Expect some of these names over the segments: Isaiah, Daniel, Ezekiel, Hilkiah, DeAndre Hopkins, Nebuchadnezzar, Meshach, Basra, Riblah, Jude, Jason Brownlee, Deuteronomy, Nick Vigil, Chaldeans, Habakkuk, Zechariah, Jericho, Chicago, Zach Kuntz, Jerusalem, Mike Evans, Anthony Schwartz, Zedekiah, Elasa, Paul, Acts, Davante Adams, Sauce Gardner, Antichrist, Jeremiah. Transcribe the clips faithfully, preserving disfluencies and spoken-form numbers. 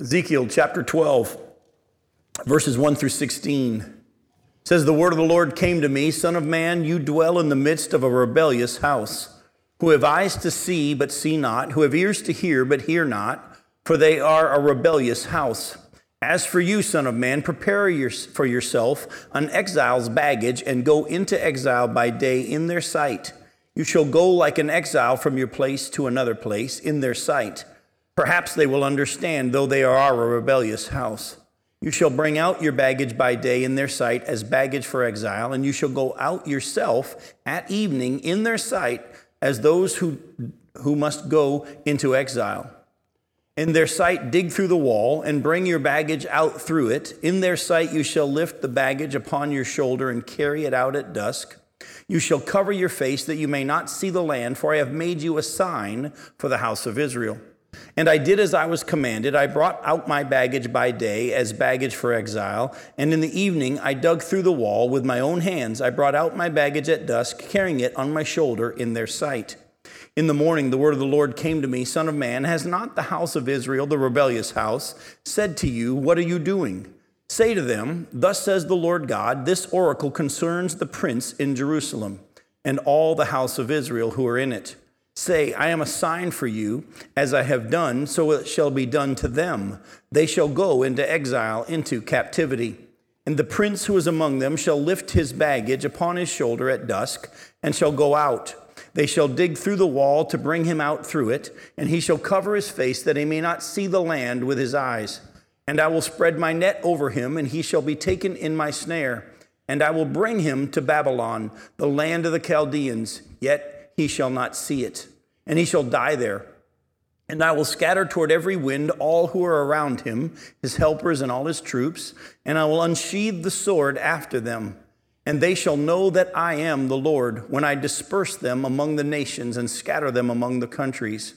Ezekiel chapter twelve, verses one through sixteen. Says, the word of the Lord came to me, Son of man, you dwell in the midst of a rebellious house, who have eyes to see, but see not, who have ears to hear, but hear not, for they are a rebellious house. As for you, Son of man, prepare your, for yourself an exile's baggage, and go into exile by day in their sight. You shall go like an exile from your place to another place in their sight. Perhaps they will understand, though they are a rebellious house. You shall bring out your baggage by day in their sight as baggage for exile, and you shall go out yourself at evening in their sight as those who, who must go into exile. In their sight dig through the wall and bring your baggage out through it. In their sight you shall lift the baggage upon your shoulder and carry it out at dusk. You shall cover your face that you may not see the land, for I have made you a sign for the house of Israel. And I did as I was commanded. I brought out my baggage by day as baggage for exile. And in the evening, I dug through the wall with my own hands. I brought out my baggage at dusk, carrying it on my shoulder in their sight. In the morning, the word of the Lord came to me, Son of man, has not the house of Israel, the rebellious house, said to you, what are you doing? Say to them, thus says the Lord God, this oracle concerns the prince in Jerusalem and all the house of Israel who are in it. Say, I am a sign for you, as I have done, so it shall be done to them. They shall go into exile, into captivity. And the prince who is among them shall lift his baggage upon his shoulder at dusk, and shall go out. They shall dig through the wall to bring him out through it, and he shall cover his face, that he may not see the land with his eyes. And I will spread my net over him, and he shall be taken in my snare. And I will bring him to Babylon, the land of the Chaldeans, yet he shall not see it, and he shall die there. And I will scatter toward every wind all who are around him, his helpers and all his troops, and I will unsheathe the sword after them. And they shall know that I am the Lord, when I disperse them among the nations and scatter them among the countries.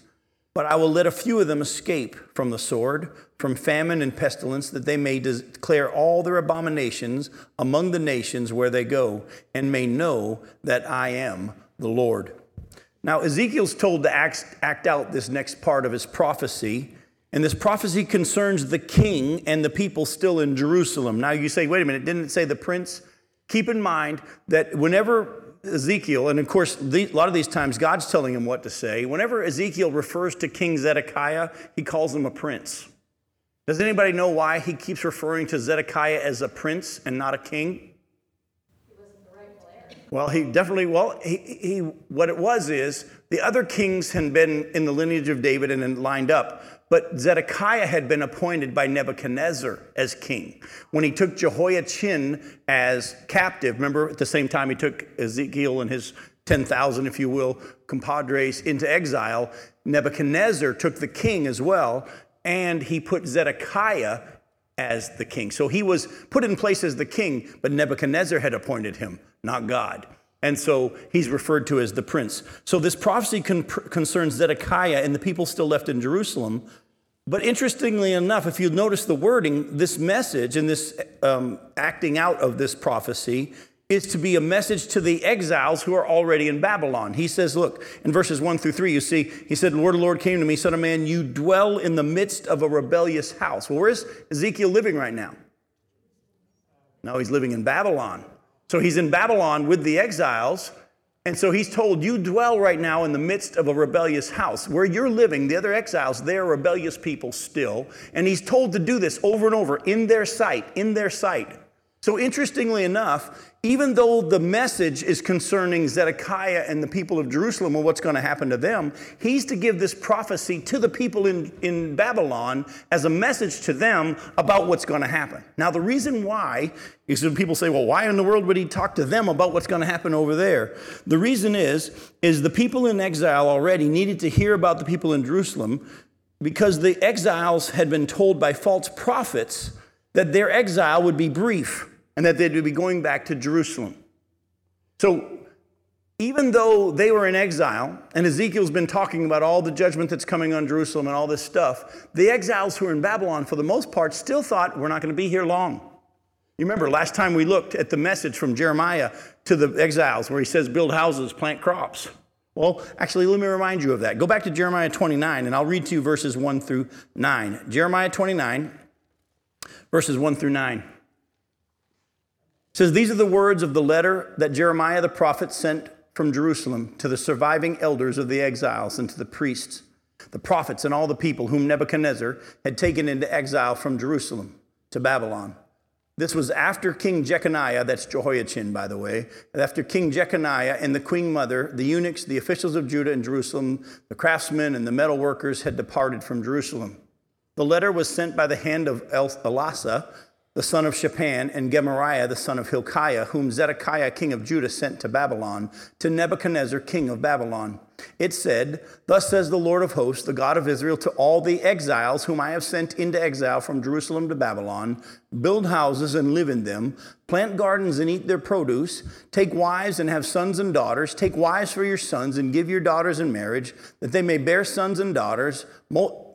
But I will let a few of them escape from the sword, from famine and pestilence, that they may declare all their abominations among the nations where they go, and may know that I am the Lord. Now, Ezekiel's told to act, act out this next part of his prophecy, and this prophecy concerns the king and the people still in Jerusalem. Now, you say, wait a minute, didn't it say the prince? Keep in mind that whenever Ezekiel, and of course, the, a lot of these times God's telling him what to say, whenever Ezekiel refers to King Zedekiah, he calls him a prince. Does anybody know why he keeps referring to Zedekiah as a prince and not a king? Well, he definitely, well, he, he, what it was is the other kings had been in the lineage of David and lined up, but Zedekiah had been appointed by Nebuchadnezzar as king. When he took Jehoiachin as captive, remember at the same time he took Ezekiel and his ten thousand, if you will, compadres into exile, Nebuchadnezzar took the king as well, and he put Zedekiah as the king. So he was put in place as the king, but Nebuchadnezzar had appointed him, not God. And so he's referred to as the prince. So this prophecy con- concerns Zedekiah and the people still left in Jerusalem. But interestingly enough, if you notice the wording, this message and this um, acting out of this prophecy is to be a message to the exiles who are already in Babylon. He says, look, in verses one through three, you see, he said, the word of the Lord came to me, Son of man, you dwell in the midst of a rebellious house. Well, where's Ezekiel living right now? No, he's living in Babylon. So he's in Babylon with the exiles. And so he's told, you dwell right now in the midst of a rebellious house. Where you're living, the other exiles, they're rebellious people still. And he's told to do this over and over in their sight, in their sight. So interestingly enough, even though the message is concerning Zedekiah and the people of Jerusalem and what's going to happen to them, he's to give this prophecy to the people in, in Babylon as a message to them about what's going to happen. Now, the reason why is when people say, well, why in the world would he talk to them about what's going to happen over there? The reason is, is the people in exile already needed to hear about the people in Jerusalem because the exiles had been told by false prophets that their exile would be brief, and that they'd be going back to Jerusalem. So even though they were in exile, and Ezekiel's been talking about all the judgment that's coming on Jerusalem and all this stuff, the exiles who were in Babylon, for the most part, still thought, we're not going to be here long. You remember last time we looked at the message from Jeremiah to the exiles where he says, build houses, plant crops. Well, actually, let me remind you of that. Go back to Jeremiah twenty-nine, and I'll read to you verses one through nine. Jeremiah twenty-nine, verses one through nine. It says, "These are the words of the letter that Jeremiah the prophet sent from Jerusalem to the surviving elders of the exiles and to the priests, the prophets, and all the people whom Nebuchadnezzar had taken into exile from Jerusalem to Babylon." This was after King Jeconiah, that's Jehoiachin, by the way, after King Jeconiah and the queen mother, the eunuchs, the officials of Judah and Jerusalem, the craftsmen and the metal workers had departed from Jerusalem. The letter was sent by the hand of Elasa, the son of Shaphan, and Gemariah, the son of Hilkiah, whom Zedekiah, king of Judah, sent to Babylon, to Nebuchadnezzar, king of Babylon. It said, "Thus says the Lord of hosts, the God of Israel, to all the exiles whom I have sent into exile from Jerusalem to Babylon, build houses and live in them, plant gardens and eat their produce, take wives and have sons and daughters, take wives for your sons and give your daughters in marriage, that they may bear sons and daughters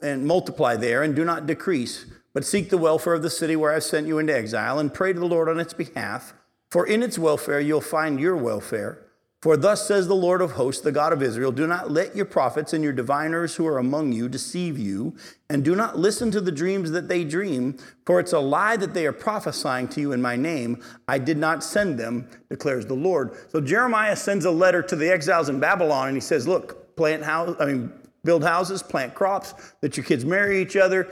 and multiply there and do not decrease. But seek the welfare of the city where I have sent you into exile and pray to the Lord on its behalf, for in its welfare you'll find your welfare. For thus says the Lord of hosts, the God of Israel, do not let your prophets and your diviners who are among you deceive you, and do not listen to the dreams that they dream, for it's a lie that they are prophesying to you in my name. I did not send them, declares the Lord." So Jeremiah sends a letter to the exiles in Babylon, and he says, look, plant house, I mean, build houses, plant crops, let your kids marry each other,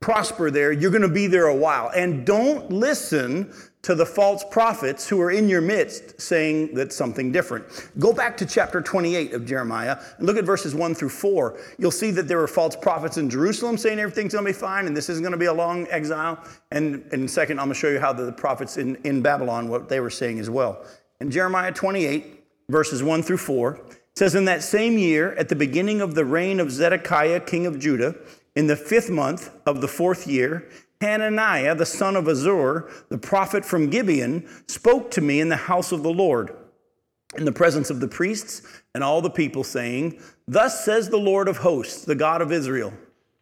prosper there, you're going to be there a while. And don't listen to the false prophets who are in your midst saying that something different. Go back to chapter twenty-eight of Jeremiah and look at verses one through four. You'll see that there were false prophets in Jerusalem saying everything's going to be fine and this isn't going to be a long exile. And in a second, I'm going to show you how the prophets in, in Babylon, what they were saying as well. In Jeremiah twenty-eight, verses one through four, it says, "In that same year, at the beginning of the reign of Zedekiah, king of Judah, in the fifth month of the fourth year, Hananiah, the son of Azzur, the prophet from Gibeon, spoke to me in the house of the Lord, in the presence of the priests and all the people, saying, 'Thus says the Lord of hosts, the God of Israel,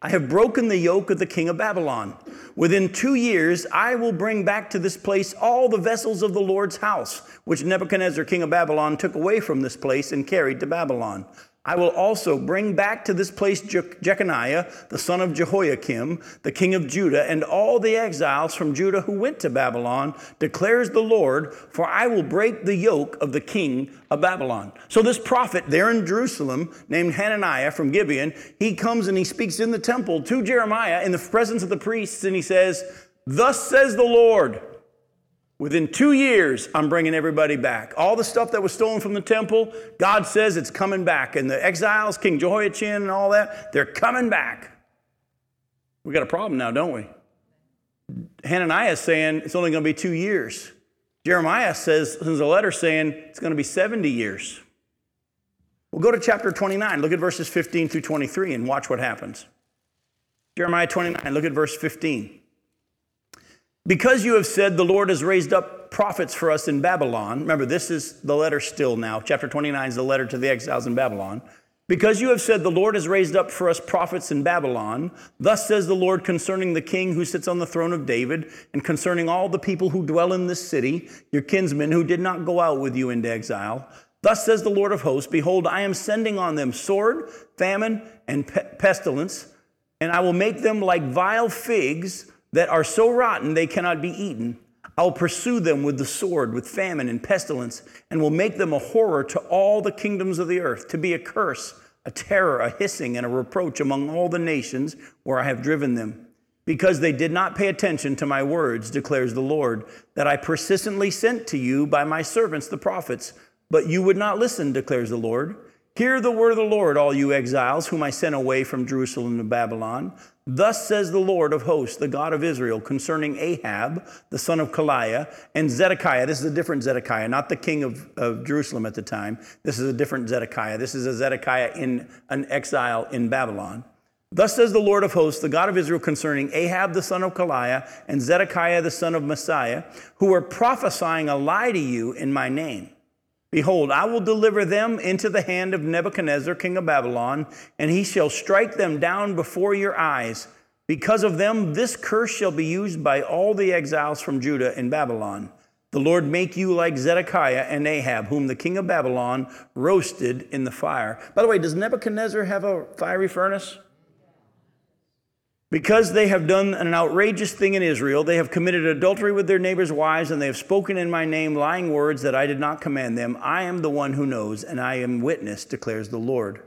I have broken the yoke of the king of Babylon. Within two years, I will bring back to this place all the vessels of the Lord's house, which Nebuchadnezzar, king of Babylon, took away from this place and carried to Babylon. I will also bring back to this place Je- Jeconiah, the son of Jehoiakim, the king of Judah, and all the exiles from Judah who went to Babylon, declares the Lord, for I will break the yoke of the king of Babylon.'" So this prophet there in Jerusalem named Hananiah from Gibeon, he comes and he speaks in the temple to Jeremiah in the presence of the priests, and he says, "Thus says the Lord, within two years, I'm bringing everybody back. All the stuff that was stolen from the temple, God says it's coming back. And the exiles, King Jehoiachin and all that, they're coming back." We got a problem now, don't we? Hananiah is saying it's only going to be two years. Jeremiah says, sends a letter saying it's going to be seventy years. We'll go to chapter twenty-nine. Look at verses fifteen through twenty-three and watch what happens. Jeremiah twenty-nine, look at verse fifteen. "Because you have said the Lord has raised up prophets for us in Babylon." Remember, this is the letter still now. Chapter twenty-nine is the letter to the exiles in Babylon. "Because you have said the Lord has raised up for us prophets in Babylon, thus says the Lord concerning the king who sits on the throne of David and concerning all the people who dwell in this city, your kinsmen who did not go out with you into exile. Thus says the Lord of hosts, behold, I am sending on them sword, famine, and pe- pestilence, and I will make them like vile figs that are so rotten they cannot be eaten. I will pursue them with the sword, with famine and pestilence, and will make them a horror to all the kingdoms of the earth, to be a curse, a terror, a hissing, and a reproach among all the nations where I have driven them. Because they did not pay attention to my words, declares the Lord, that I persistently sent to you by my servants the prophets, but you would not listen, declares the Lord. Hear the word of the Lord, all you exiles, whom I sent away from Jerusalem to Babylon. Thus says the Lord of hosts, the God of Israel, concerning Ahab, the son of Kolaiah, and Zedekiah." This is a different Zedekiah, not the king of, of Jerusalem at the time. This is a different Zedekiah. This is a Zedekiah in an exile in Babylon. "Thus says the Lord of hosts, the God of Israel, concerning Ahab, the son of Kolaiah, and Zedekiah, the son of Messiah, who are prophesying a lie to you in my name. Behold, I will deliver them into the hand of Nebuchadnezzar, king of Babylon, and he shall strike them down before your eyes. Because of them, this curse shall be used by all the exiles from Judah and Babylon. The Lord make you like Zedekiah and Ahab, whom the king of Babylon roasted in the fire. By the way, does Nebuchadnezzar have a fiery furnace? Because they have done an outrageous thing in Israel, they have committed adultery with their neighbors' wives, and they have spoken in my name lying words that I did not command them. I am the one who knows, and I am witness, declares the Lord.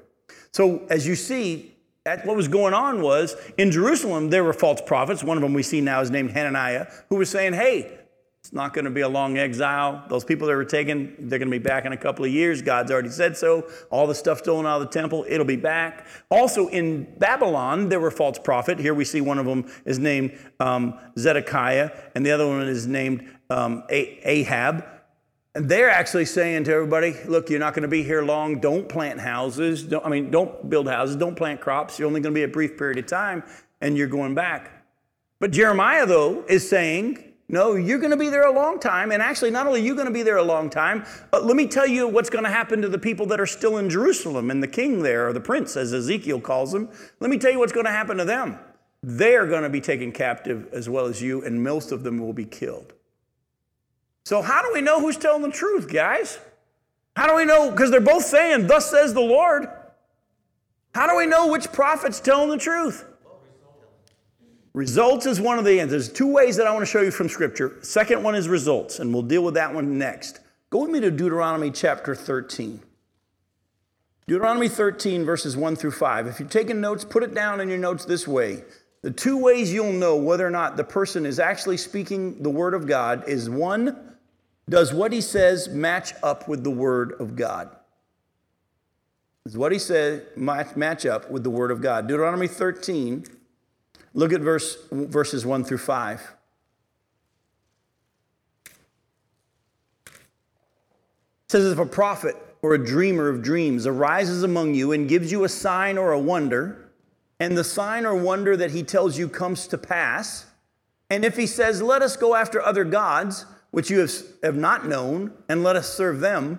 So as you see, that what was going on was, in Jerusalem, there were false prophets. One of them we see now is named Hananiah, who was saying, hey, it's not going to be a long exile. Those people that were taken, they're going to be back in a couple of years. God's already said so. All the stuff stolen out of the temple, it'll be back. Also in Babylon, there were false prophets. Here we see one of them is named um, Zedekiah, and the other one is named um, Ahab. And they're actually saying to everybody, look, you're not going to be here long. Don't plant houses. Don't, I mean, don't build houses. Don't plant crops. You're only going to be a brief period of time, and you're going back. But Jeremiah, though, is saying, no, you're going to be there a long time. And actually, not only are you going to be there a long time, but let me tell you what's going to happen to the people that are still in Jerusalem and the king there, or the prince, as Ezekiel calls him. Let me tell you what's going to happen to them. They're going to be taken captive as well as you, and most of them will be killed. So how do we know who's telling the truth, guys? How do we know? Because they're both saying, thus says the Lord. How do we know which prophet's telling the truth? Results is one of the ends. There's two ways that I want to show you from Scripture. Second one is results, and we'll deal with that one next. Go with me to Deuteronomy chapter thirteen. Deuteronomy thirteen, verses one through five. If you're taking notes, put it down in your notes this way. The two ways you'll know whether or not the person is actually speaking the Word of God is, one, does what he says match up with the Word of God? Does what he says match up with the Word of God? Deuteronomy thirteen, look at verse, verses one through five. It says, if a prophet or a dreamer of dreams arises among you and gives you a sign or a wonder, and the sign or wonder that he tells you comes to pass, and if he says, let us go after other gods, which you have, have not known, and let us serve them,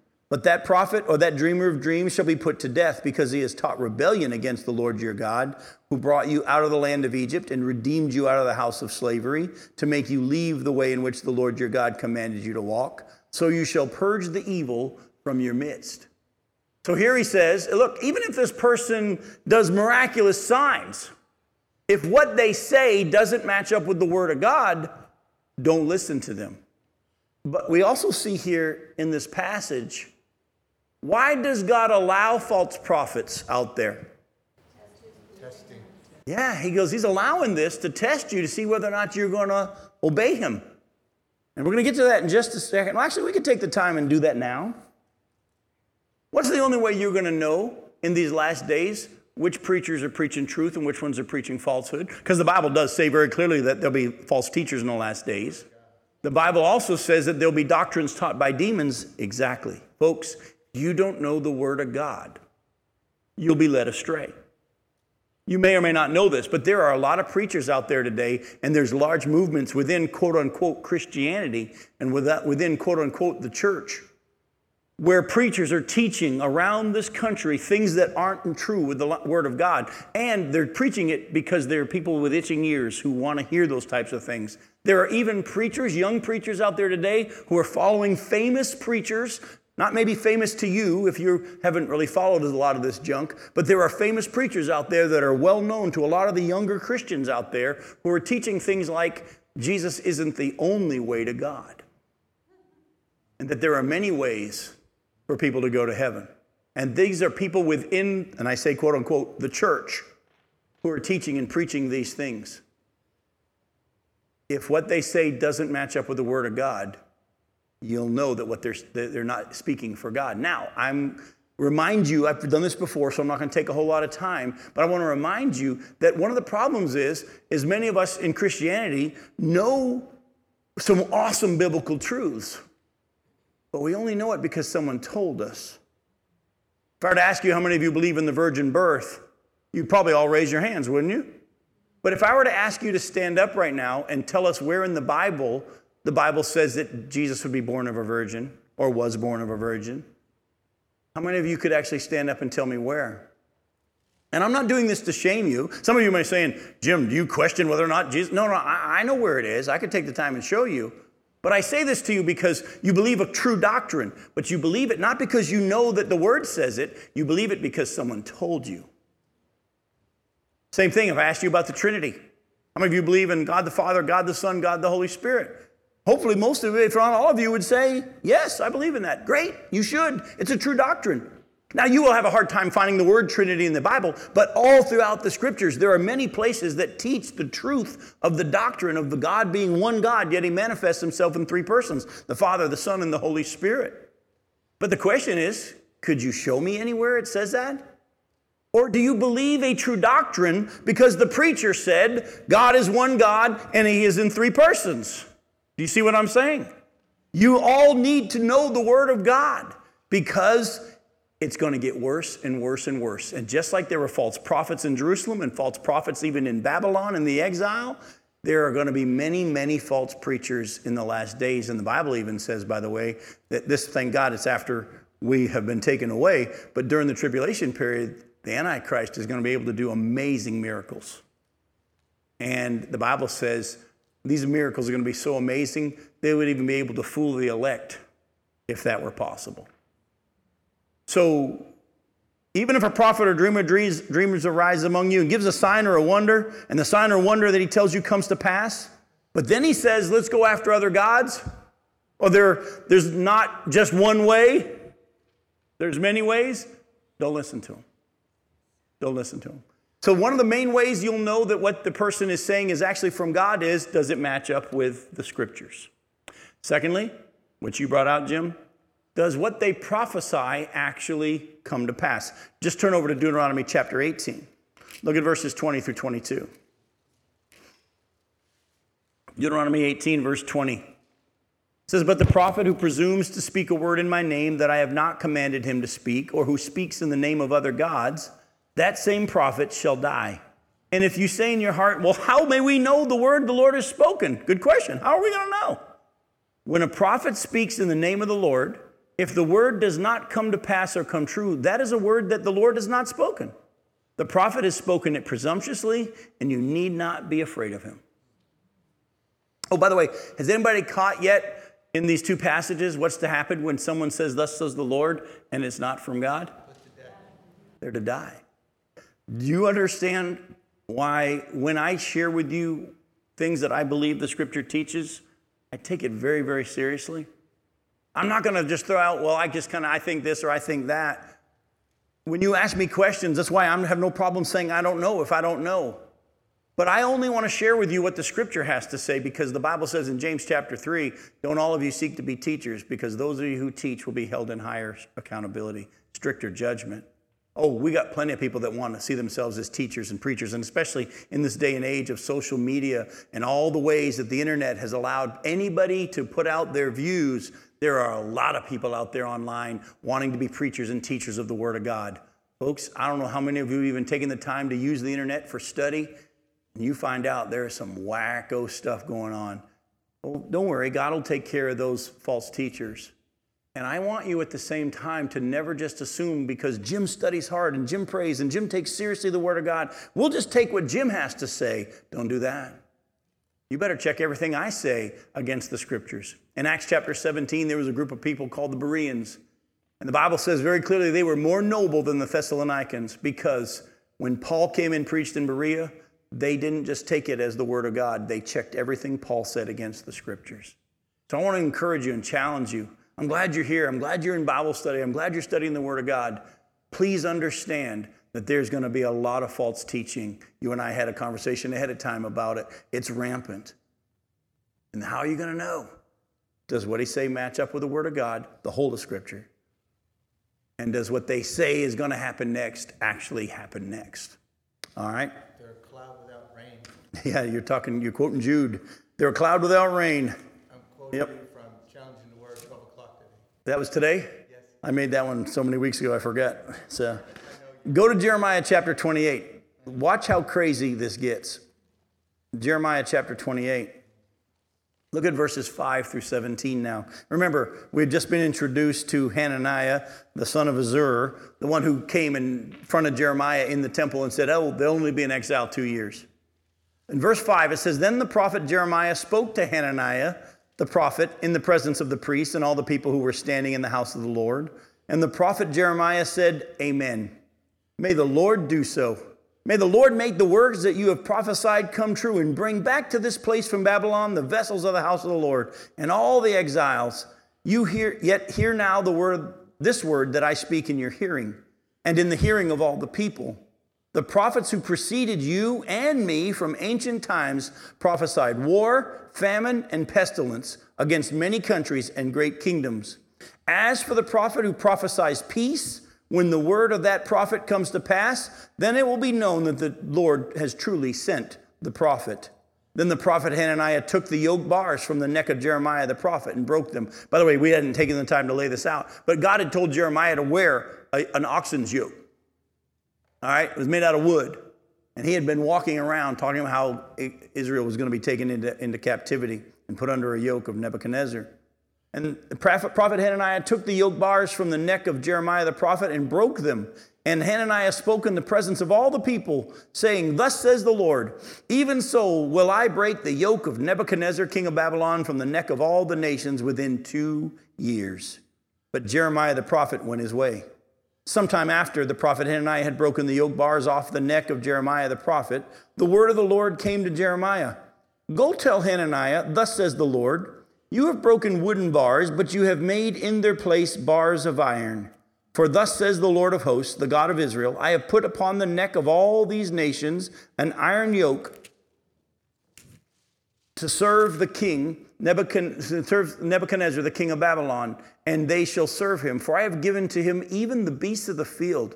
But that prophet or that dreamer of dreams shall be put to death because he has taught rebellion against the Lord your God, who brought you out of the land of Egypt and redeemed you out of the house of slavery to make you leave the way in which the Lord your God commanded you to walk. So you shall purge the evil from your midst. So here he says, look, even if this person does miraculous signs, if what they say doesn't match up with the word of God, don't listen to them. But we also see here in this passage, why does God allow false prophets out there? Testing. Yeah, he goes, he's allowing this to test you to see whether or not you're going to obey him. And we're going to get to that in just a second. Well, actually, we could take the time and do that now. What's the only way you're going to know in these last days which preachers are preaching truth and which ones are preaching falsehood? Because the Bible does say very clearly that there'll be false teachers in the last days. The Bible also says that there'll be doctrines taught by demons. Exactly. Folks, you don't know the word of God, you'll be led astray. You may or may not know this, but there are a lot of preachers out there today, and there's large movements within quote-unquote Christianity and within quote-unquote the church, where preachers are teaching around this country things that aren't true with the word of God, and they're preaching it because there are people with itching ears who want to hear those types of things. There are even preachers, young preachers out there today, who are following famous preachers. Not maybe famous to you if you haven't really followed a lot of this junk, but there are famous preachers out there that are well known to a lot of the younger Christians out there who are teaching things like Jesus isn't the only way to God, and that there are many ways for people to go to heaven. And these are people within, and I say quote unquote, the church, who are teaching and preaching these things. If what they say doesn't match up with the Word of God, you'll know that what they're they're not speaking for God. Now, I'm remind you, I've done this before, so I'm not going to take a whole lot of time, but I want to remind you that one of the problems is, is many of us in Christianity know some awesome biblical truths, but we only know it because someone told us. If I were to ask you how many of you believe in the virgin birth, you'd probably all raise your hands, wouldn't you? But if I were to ask you to stand up right now and tell us where in the Bible the Bible says that Jesus would be born of a virgin or was born of a virgin, how many of you could actually stand up and tell me where? And I'm not doing this to shame you. Some of you might be saying, Jim, do you question whether or not Jesus? No, no, I, I know where it is. I could take the time and show you. But I say this to you because you believe a true doctrine, but you believe it not because you know that the word says it. You believe it because someone told you. Same thing if I asked you about the Trinity. How many of you believe in God the Father, God the Son, God the Holy Spirit? Hopefully most of you, if not all of you, would say, yes, I believe in that. Great, you should. It's a true doctrine. Now, you will have a hard time finding the word Trinity in the Bible, but all throughout the Scriptures, there are many places that teach the truth of the doctrine of the God being one God, yet he manifests himself in three persons, the Father, the Son, and the Holy Spirit. But the question is, could you show me anywhere it says that? Or do you believe a true doctrine because the preacher said God is one God and he is in three persons? Do you see what I'm saying? You all need to know the Word of God because it's going to get worse and worse and worse. And just like there were false prophets in Jerusalem and false prophets even in Babylon in the exile, there are going to be many, many false preachers in the last days. And the Bible even says, by the way, that this, thank God, it's after we have been taken away. But during the tribulation period, the Antichrist is going to be able to do amazing miracles. And the Bible says these miracles are going to be so amazing, they would even be able to fool the elect if that were possible. So even if a prophet or dreamer dreams arise among you and gives a sign or a wonder, and the sign or wonder that he tells you comes to pass, but then he says, let's go after other gods, or there, there's not just one way, there's many ways, don't listen to him. Don't listen to him. So one of the main ways you'll know that what the person is saying is actually from God is, does it match up with the Scriptures? Secondly, which you brought out, Jim, does what they prophesy actually come to pass? Just turn over to Deuteronomy chapter eighteen. Look at verses twenty through twenty-two. Deuteronomy eighteen, verse twenty. It says, but the prophet who presumes to speak a word in my name that I have not commanded him to speak, or who speaks in the name of other gods, that same prophet shall die. And if you say in your heart, well, how may we know the word the Lord has spoken? Good question. How are we going to know? When a prophet speaks in the name of the Lord, if the word does not come to pass or come true, that is a word that the Lord has not spoken. The prophet has spoken it presumptuously, and you need not be afraid of him. Oh, by the way, has anybody caught yet in these two passages what's to happen when someone says, thus says the Lord, and it's not from God? They're to die. Do you understand why when I share with you things that I believe the Scripture teaches, I take it very, very seriously? I'm not going to just throw out, well, I just kind of, I think this or I think that. When you ask me questions, that's why I have no problem saying I don't know if I don't know. But I only want to share with you what the Scripture has to say, because the Bible says in James chapter three, don't all of you seek to be teachers, because those of you who teach will be held in higher accountability, stricter judgment. Oh, we got plenty of people that want to see themselves as teachers and preachers, and especially in this day and age of social media and all the ways that the internet has allowed anybody to put out their views. There are a lot of people out there online wanting to be preachers and teachers of the Word of God. Folks, I don't know how many of you have even taken the time to use the internet for study, and you find out there is some wacko stuff going on. Well, don't worry, God will take care of those false teachers. And I want you at the same time to never just assume because Jim studies hard and Jim prays and Jim takes seriously the Word of God, we'll just take what Jim has to say. Don't do that. You better check everything I say against the Scriptures. In Acts chapter seventeen, there was a group of people called the Bereans. And the Bible says very clearly they were more noble than the Thessalonians, because when Paul came and preached in Berea, they didn't just take it as the Word of God. They checked everything Paul said against the Scriptures. So I want to encourage you and challenge you. I'm glad you're here. I'm glad you're in Bible study. I'm glad you're studying the Word of God. Please understand that there's going to be a lot of false teaching. You and I had a conversation ahead of time about it. It's rampant. And how are you going to know? Does what he say match up with the Word of God, the whole of Scripture? And does what they say is going to happen next actually happen next? All right? They're a cloud without rain. Yeah, you're talking, you're quoting Jude. They're a cloud without rain. I'm quoting yep. from Challenging the Word, twelve o'clock today. That was today? Yes. I made that one so many weeks ago I forgot. So. Go to Jeremiah chapter twenty-eight. Watch how crazy this gets. Jeremiah chapter twenty-eight. Look at verses five through seventeen now. Remember, we had just been introduced to Hananiah, the son of Azzur, the one who came in front of Jeremiah in the temple and said, oh, they'll only be in exile two years. In verse five, it says, then the prophet Jeremiah spoke to Hananiah, the prophet, in the presence of the priests and all the people who were standing in the house of the Lord. And the prophet Jeremiah said, amen. May the Lord do so. May the Lord make the words that you have prophesied come true and bring back to this place from Babylon the vessels of the house of the Lord and all the exiles. You hear, yet hear now the word, this word that I speak in your hearing and in the hearing of all the people. The prophets who preceded you and me from ancient times prophesied war, famine, and pestilence against many countries and great kingdoms. As for the prophet who prophesies peace, when the word of that prophet comes to pass, then it will be known that the Lord has truly sent the prophet. Then the prophet Hananiah took the yoke bars from the neck of Jeremiah the prophet and broke them. By the way, we hadn't taken the time to lay this out, but God had told Jeremiah to wear a, an oxen's yoke. All right, it was made out of wood. And he had been walking around talking about how Israel was going to be taken into, into captivity and put under a yoke of Nebuchadnezzar. And the prophet Hananiah took the yoke bars from the neck of Jeremiah the prophet and broke them. And Hananiah spoke in the presence of all the people, saying, thus says the Lord, even so will I break the yoke of Nebuchadnezzar, king of Babylon, from the neck of all the nations within two years. But Jeremiah the prophet went his way. Sometime after the prophet Hananiah had broken the yoke bars off the neck of Jeremiah the prophet, the word of the Lord came to Jeremiah. Go tell Hananiah, thus says the Lord, you have broken wooden bars, but you have made in their place bars of iron. For thus says the Lord of hosts, the God of Israel, I have put upon the neck of all these nations an iron yoke to serve the king, Nebuchadnezzar, the king of Babylon, and they shall serve him. For I have given to him even the beasts of the field.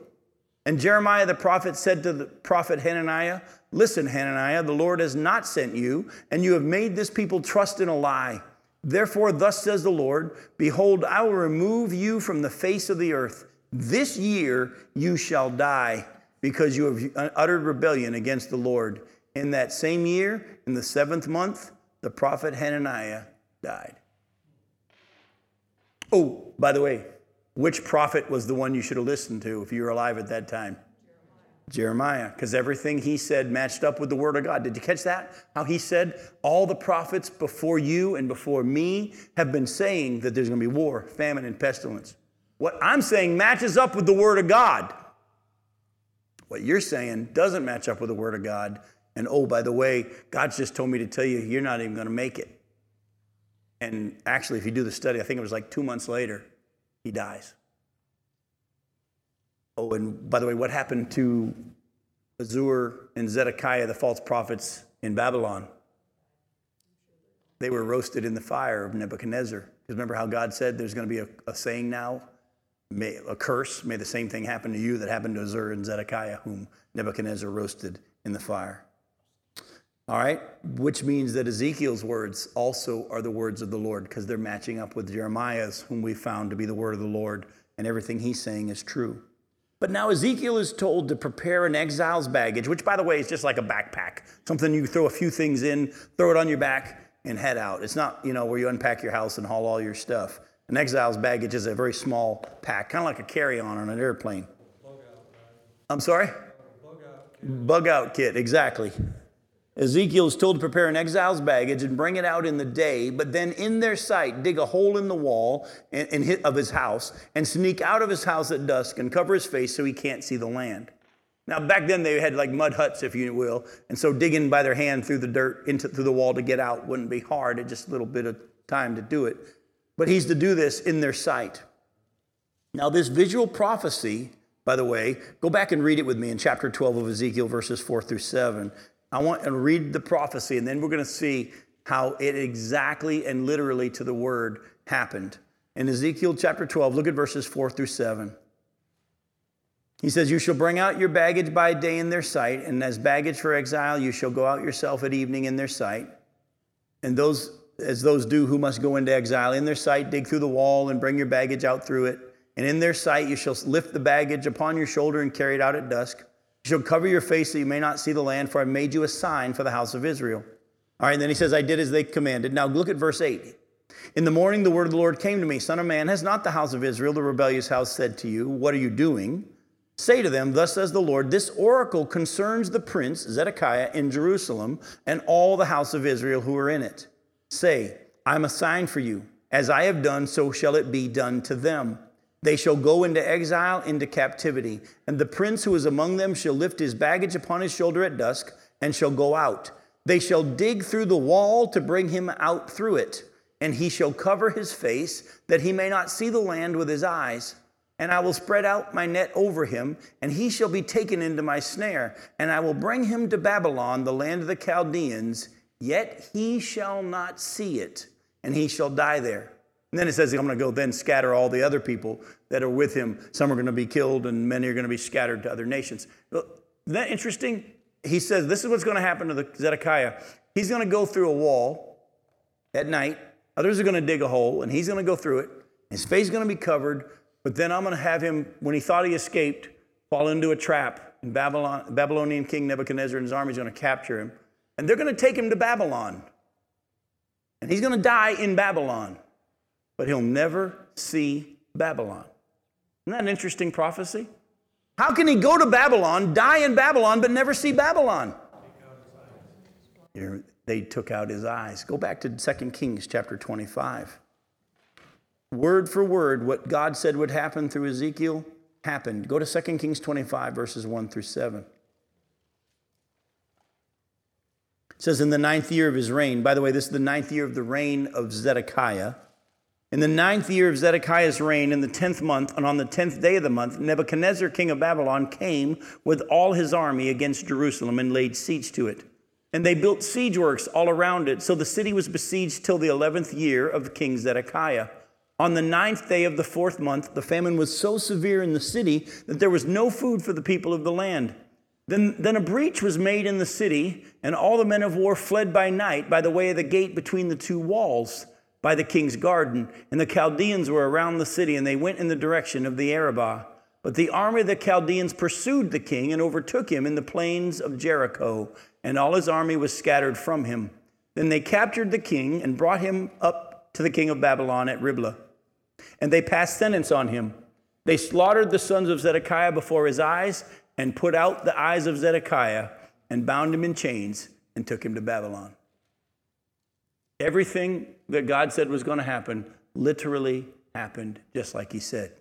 And Jeremiah the prophet said to the prophet Hananiah, listen, Hananiah, the Lord has not sent you, and you have made this people trust in a lie. Therefore, thus says the Lord, behold, I will remove you from the face of the earth. This year you shall die because you have uttered rebellion against the Lord. In that same year, in the seventh month, the prophet Hananiah died. Oh, by the way, which prophet was the one you should have listened to if you were alive at that time? Jeremiah, because everything he said matched up with the word of God. Did you catch that? How he said, all the prophets before you and before me have been saying that there's going to be war, famine, and pestilence. What I'm saying matches up with the word of God. What you're saying doesn't match up with the word of God. And oh, by the way, God's just told me to tell you, you're not even going to make it. And actually, if you do the study, I think it was like two months later, he dies. Oh, and by the way, what happened to Azzur and Zedekiah, the false prophets in Babylon? They were roasted in the fire of Nebuchadnezzar. Because remember how God said there's going to be a, a saying now, may, a curse, may the same thing happen to you that happened to Azzur and Zedekiah, whom Nebuchadnezzar roasted in the fire. All right, which means that Ezekiel's words also are the words of the Lord because they're matching up with Jeremiah's, whom we found to be the word of the Lord, and everything he's saying is true. But now Ezekiel is told to prepare an exile's baggage, which, by the way, is just like a backpack, something you throw a few things in, throw it on your back, and head out. It's not, you know, where you unpack your house and haul all your stuff. An exile's baggage is a very small pack, kind of like a carry-on on an airplane. Bug out. I'm sorry? Bug out kit. Bug out kit, exactly. Ezekiel is told to prepare an exile's baggage and bring it out in the day, but then in their sight dig a hole in the wall and, and hit of his house and sneak out of his house at dusk and cover his face so he can't see the land. Now, back then they had like mud huts, if you will, and so digging by their hand through the dirt, into through the wall to get out wouldn't be hard. It just a little bit of time to do it. But he's to do this in their sight. Now, this visual prophecy, by the way, go back and read it with me in chapter twelve of Ezekiel, verses four through seven. I want to read the prophecy, and then we're going to see how it exactly and literally to the word happened. In Ezekiel chapter twelve, look at verses four through seven. He says, you shall bring out your baggage by day in their sight, and as baggage for exile you shall go out yourself at evening in their sight. And those, as those do who must go into exile, in their sight dig through the wall and bring your baggage out through it. And in their sight you shall lift the baggage upon your shoulder and carry it out at dusk. You shall cover your face so you may not see the land, for I made you a sign for the house of Israel. All right, and then he says, I did as they commanded. Now look at verse eight. In the morning the word of the Lord came to me. Son of man, has not the house of Israel, the rebellious house, said to you, what are you doing? Say to them, thus says the Lord, this oracle concerns the prince Zedekiah in Jerusalem and all the house of Israel who are in it. Say, I am a sign for you. As I have done, so shall it be done to them. They shall go into exile, into captivity. And the prince who is among them shall lift his baggage upon his shoulder at dusk and shall go out. They shall dig through the wall to bring him out through it. And he shall cover his face that he may not see the land with his eyes. And I will spread out my net over him, and he shall be taken into my snare. And I will bring him to Babylon, the land of the Chaldeans, yet he shall not see it, and he shall die there. And then it says, I'm going to go then scatter all the other people that are with him. Some are going to be killed, and many are going to be scattered to other nations. Isn't that interesting? He says, this is what's going to happen to the Zedekiah. He's going to go through a wall at night. Others are going to dig a hole, and he's going to go through it. His face is going to be covered. But then I'm going to have him, when he thought he escaped, fall into a trap. And Babylon, Babylonian king Nebuchadnezzar and his army is going to capture him. And they're going to take him to Babylon. And he's going to die in Babylon. But he'll never see Babylon. Isn't that an interesting prophecy? How can he go to Babylon, die in Babylon, but never see Babylon? They took out his eyes. Go back to Second Kings chapter twenty-five. Word for word, what God said would happen through Ezekiel happened. Go to Second Kings twenty-five, verses one through seven. It says, in the ninth year of his reign, by the way, this is the ninth year of the reign of Zedekiah. In the ninth year of Zedekiah's reign, in the tenth month, and on the tenth day of the month, Nebuchadnezzar, king of Babylon, came with all his army against Jerusalem and laid siege to it. And they built siege works all around it. So the city was besieged till the eleventh year of King Zedekiah. On the ninth day of the fourth month, the famine was so severe in the city that there was no food for the people of the land. Then, then a breach was made in the city, and all the men of war fled by night by the way of the gate between the two walls, by the king's garden. And the Chaldeans were around the city, and they went in the direction of the Arabah. But the army of the Chaldeans pursued the king and overtook him in the plains of Jericho, and all his army was scattered from him. Then they captured the king and brought him up to the king of Babylon at Riblah. And they passed sentence on him. They slaughtered the sons of Zedekiah before his eyes and put out the eyes of Zedekiah and bound him in chains and took him to Babylon. Everything that God said was going to happen literally happened just like he said.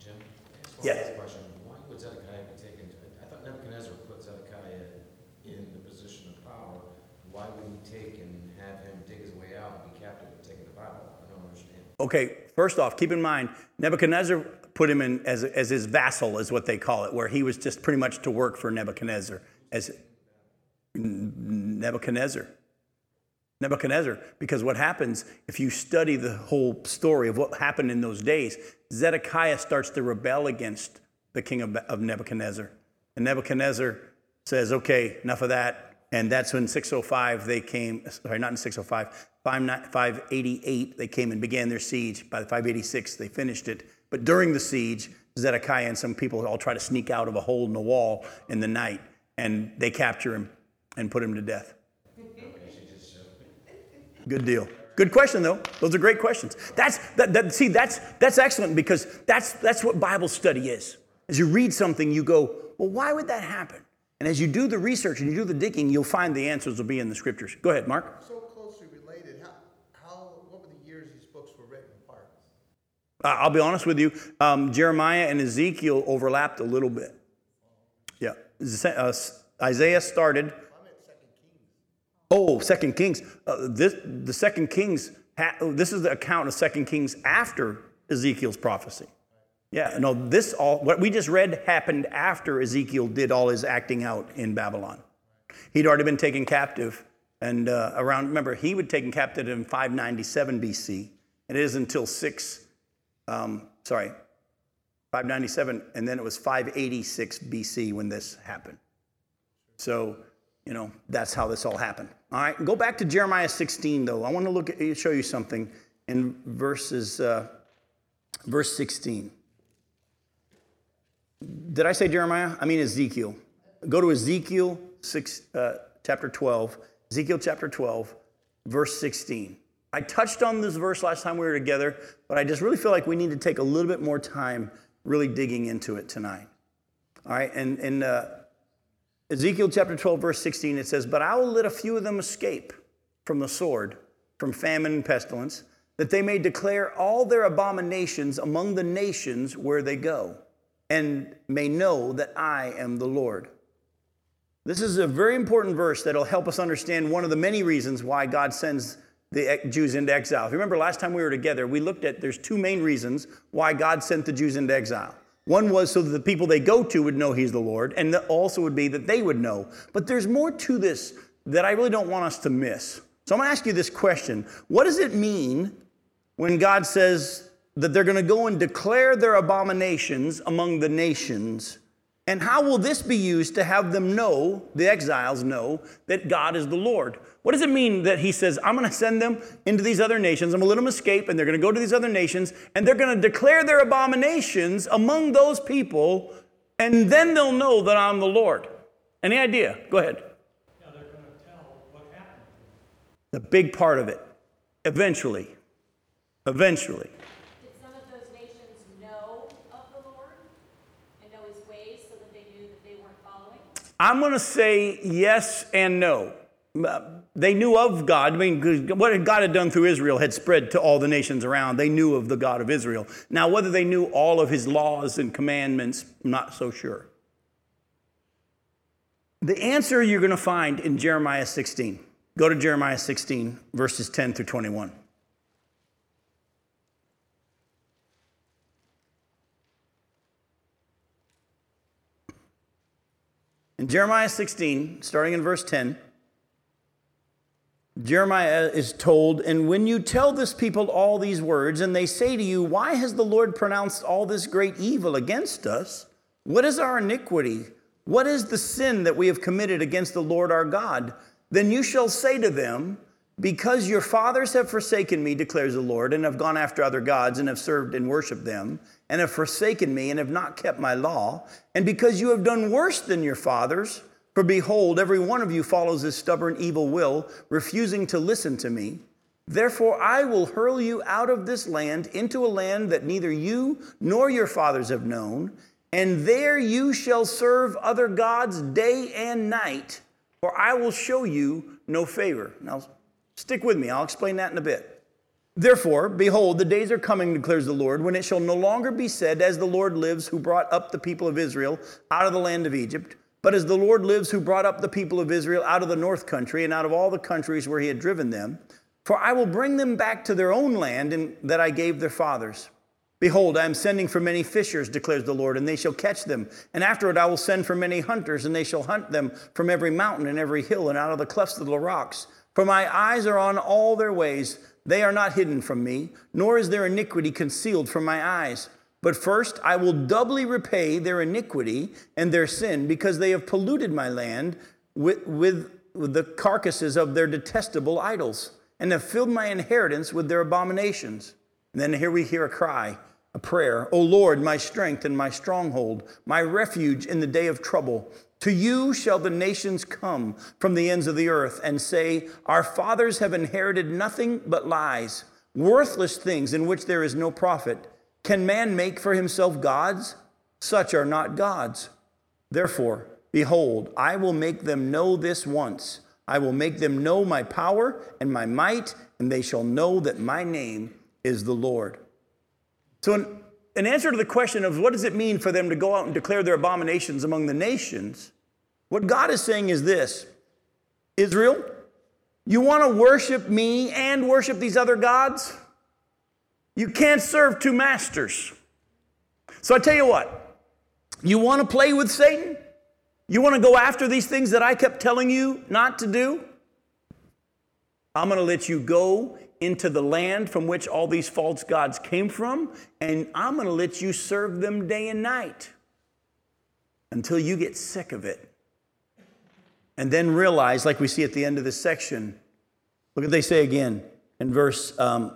Jim, yes. Question. Why would Zedekiah be taken to it? I thought Nebuchadnezzar put Zedekiah in the position of power. Why would he take and have him dig his way out and be captured and taken to Babylon? I don't understand. Okay. First off, keep in mind, Nebuchadnezzar put him in as, as his vassal, is what they call it, where he was just pretty much to work for Nebuchadnezzar. As Nebuchadnezzar. Nebuchadnezzar. Because what happens, if you study the whole story of what happened in those days, Zedekiah starts to rebel against the king of, of Nebuchadnezzar. And Nebuchadnezzar says, okay, enough of that. And that's when six oh five they came, sorry, not in six oh five, five eighty-eight they came and began their siege. By five eighty-six they finished it. But during the siege, Zedekiah and some people all try to sneak out of a hole in the wall in the night, and they capture him and put him to death. Good deal. Good question, though. Those are great questions. That's that, that see, that's that's excellent, because that's that's what Bible study is. As you read something, you go, well, why would that happen? And as you do the research and you do the digging, you'll find the answers will be in the scriptures. Go ahead, Mark. So closely related. How, how what were the years these books were written apart? Uh, I'll be honest with you. Um, Jeremiah and Ezekiel overlapped a little bit. Yeah. Uh, Isaiah started. I'm at Second Kings. Oh, Second Kings. Uh, this, the Second Kings. Ha- this is the account of Second Kings after Ezekiel's prophecy. Yeah, no, this all, what we just read happened after Ezekiel did all his acting out in Babylon. He'd already been taken captive, and uh, around, remember, he was taken captive in five ninety-seven B C, and it isn't until six, um, sorry, five ninety-seven, and then it was five eighty-six B C when this happened. So, you know, that's how this all happened. All right, go back to Jeremiah sixteen, though. I want to look at, show you something in verses, uh, verse sixteen. Did I say Jeremiah? I mean Ezekiel. Go to Ezekiel six, uh, chapter twelve, Ezekiel chapter twelve, verse sixteen. I touched on this verse last time we were together, but I just really feel like we need to take a little bit more time really digging into it tonight. All right, and in uh, Ezekiel chapter twelve, verse sixteen, it says, "But I will let a few of them escape from the sword, from famine and pestilence, that they may declare all their abominations among the nations where they go, and may know that I am the Lord." This is a very important verse that will help us understand one of the many reasons why God sends the Jews into exile. If you remember last time we were together, we looked at there's two main reasons why God sent the Jews into exile. One was so that the people they go to would know he's the Lord, and the also would be that they would know. But there's more to this that I really don't want us to miss. So I'm going to ask you this question. What does it mean when God says that they're going to go and declare their abominations among the nations? And how will this be used to have them know, the exiles know, that God is the Lord? What does it mean that he says, I'm going to send them into these other nations, I'm going to let them escape, and they're going to go to these other nations, and they're going to declare their abominations among those people, and then they'll know that I'm the Lord? Any idea? Go ahead. Yeah, they're going to tell what happened. The big part of it. Eventually. Eventually. I'm going to say yes and no. They knew of God. I mean, what God had done through Israel had spread to all the nations around. They knew of the God of Israel. Now, whether they knew all of his laws and commandments, I'm not so sure. The answer you're going to find in Jeremiah sixteen. Go to Jeremiah sixteen, verses ten through twenty-one. In Jeremiah sixteen, starting in verse ten, Jeremiah is told, "And when you tell this people all these words, and they say to you, 'Why has the Lord pronounced all this great evil against us? What is our iniquity? What is the sin that we have committed against the Lord our God?' Then you shall say to them, 'Because your fathers have forsaken me, declares the Lord, and have gone after other gods, and have served and worshipped them, and have forsaken me, and have not kept my law, and because you have done worse than your fathers, for behold, every one of you follows his stubborn evil will, refusing to listen to me, therefore I will hurl you out of this land into a land that neither you nor your fathers have known, and there you shall serve other gods day and night, for I will show you no favor.'" Now, stick with me. I'll explain that in a bit. "Therefore, behold, the days are coming, declares the Lord, when it shall no longer be said, 'As the Lord lives, who brought up the people of Israel out of the land of Egypt,' but 'As the Lord lives, who brought up the people of Israel out of the north country and out of all the countries where he had driven them. For I will bring them back to their own land and that I gave their fathers. Behold, I am sending for many fishers, declares the Lord, and they shall catch them. And afterward I will send for many hunters, and they shall hunt them from every mountain and every hill and out of the clefts of the rocks. For my eyes are on all their ways. They are not hidden from me, nor is their iniquity concealed from my eyes. But first I will doubly repay their iniquity and their sin, because they have polluted my land with, with, with the carcasses of their detestable idols, and have filled my inheritance with their abominations." And then here we hear a cry, a prayer. "O Lord, my strength and my stronghold, my refuge in the day of trouble, to you shall the nations come from the ends of the earth and say, 'Our fathers have inherited nothing but lies, worthless things in which there is no profit. Can man make for himself gods? Such are not gods.' Therefore, behold, I will make them know this once. I will make them know my power and my might, and they shall know that my name is the Lord." So in In answer to the question of what does it mean for them to go out and declare their abominations among the nations, what God is saying is this: Israel, you want to worship me and worship these other gods? You can't serve two masters. So I tell you what, you want to play with Satan? You want to go after these things that I kept telling you not to do? I'm going to let you go into the land from which all these false gods came from, and I'm going to let you serve them day and night until you get sick of it. And then realize, like we see at the end of this section, look what they say again in verse um,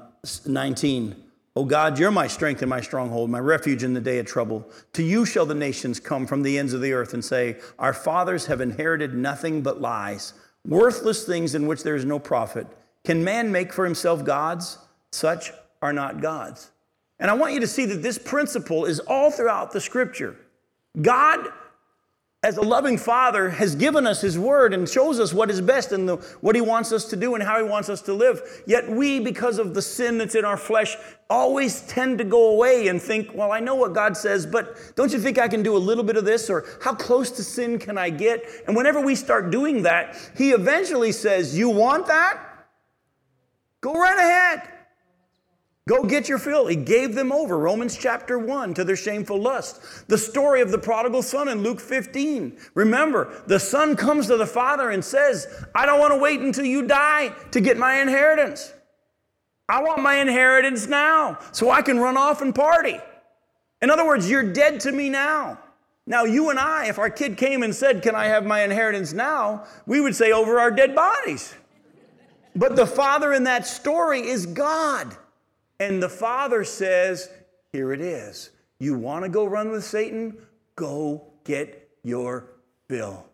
nineteen. O God, you're my strength and my stronghold, my refuge in the day of trouble. To you shall the nations come from the ends of the earth and say, our fathers have inherited nothing but lies, worthless things in which there is no profit. Can man make for himself gods? Such are not gods. And I want you to see that this principle is all throughout the scripture. God, as a loving father, has given us his word and shows us what is best and the, what he wants us to do and how he wants us to live. Yet we, because of the sin that's in our flesh, always tend to go away and think, well, I know what God says, but don't you think I can do a little bit of this? Or how close to sin can I get? And whenever we start doing that, he eventually says, you want that? Go right ahead. Go get your fill. He gave them over, Romans chapter one, to their shameful lust. The story of the prodigal son in Luke fifteen. Remember, the son comes to the father and says, I don't want to wait until you die to get my inheritance. I want my inheritance now so I can run off and party. In other words, you're dead to me now. Now, you and I, if our kid came and said, can I have my inheritance now? We would say over our dead bodies. But the father in that story is God. And the father says, here it is. You want to go run with Satan? Go get your bill.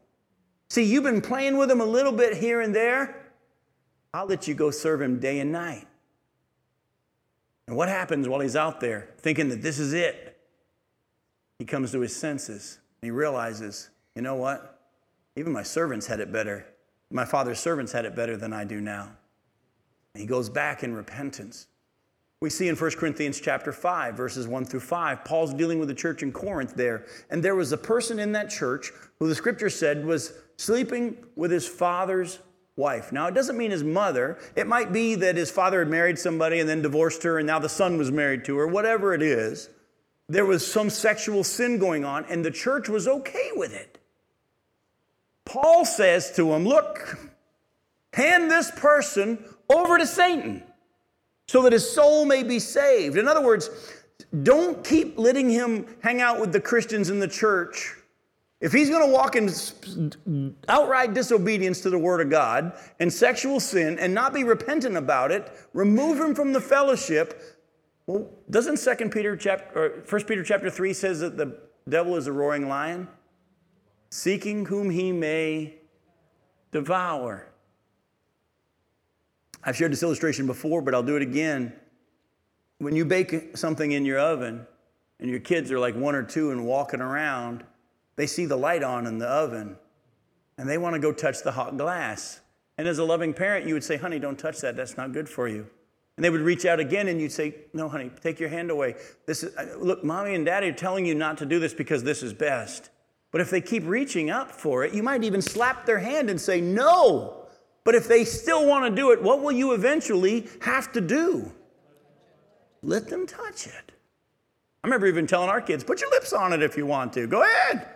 See, you've been playing with him a little bit here and there. I'll let you go serve him day and night. And what happens while he's out there thinking that this is it? He comes to his senses and he realizes, you know what? Even my servants had it better. My father's servants had it better than I do now. And he goes back in repentance. We see in First Corinthians chapter five, verses one through five, Paul's dealing with the church in Corinth there. And there was a person in that church who the scripture said was sleeping with his father's wife. Now, it doesn't mean his mother. It might be that his father had married somebody and then divorced her and now the son was married to her, whatever it is. There was some sexual sin going on and the church was okay with it. Paul says to him, look, hand this person over to Satan, so that his soul may be saved. In other words, don't keep letting him hang out with the Christians in the church. If he's going to walk in outright disobedience to the Word of God and sexual sin and not be repentant about it, remove him from the fellowship. Well, doesn't Second Peter chapter, or First Peter chapter three says that the devil is a roaring lion, seeking whom he may devour? I've shared this illustration before, but I'll do it again. When you bake something in your oven and your kids are like one or two and walking around, they see the light on in the oven and they want to go touch the hot glass. And as a loving parent, you would say, honey, don't touch that. That's not good for you. And they would reach out again and you'd say, no, honey, take your hand away. This is, look, mommy and daddy are telling you not to do this because this is best. But if they keep reaching up for it, you might even slap their hand and say, no. But if they still want to do it, what will you eventually have to do? Let them touch it. I remember even telling our kids, put your lips on it if you want to. Go ahead.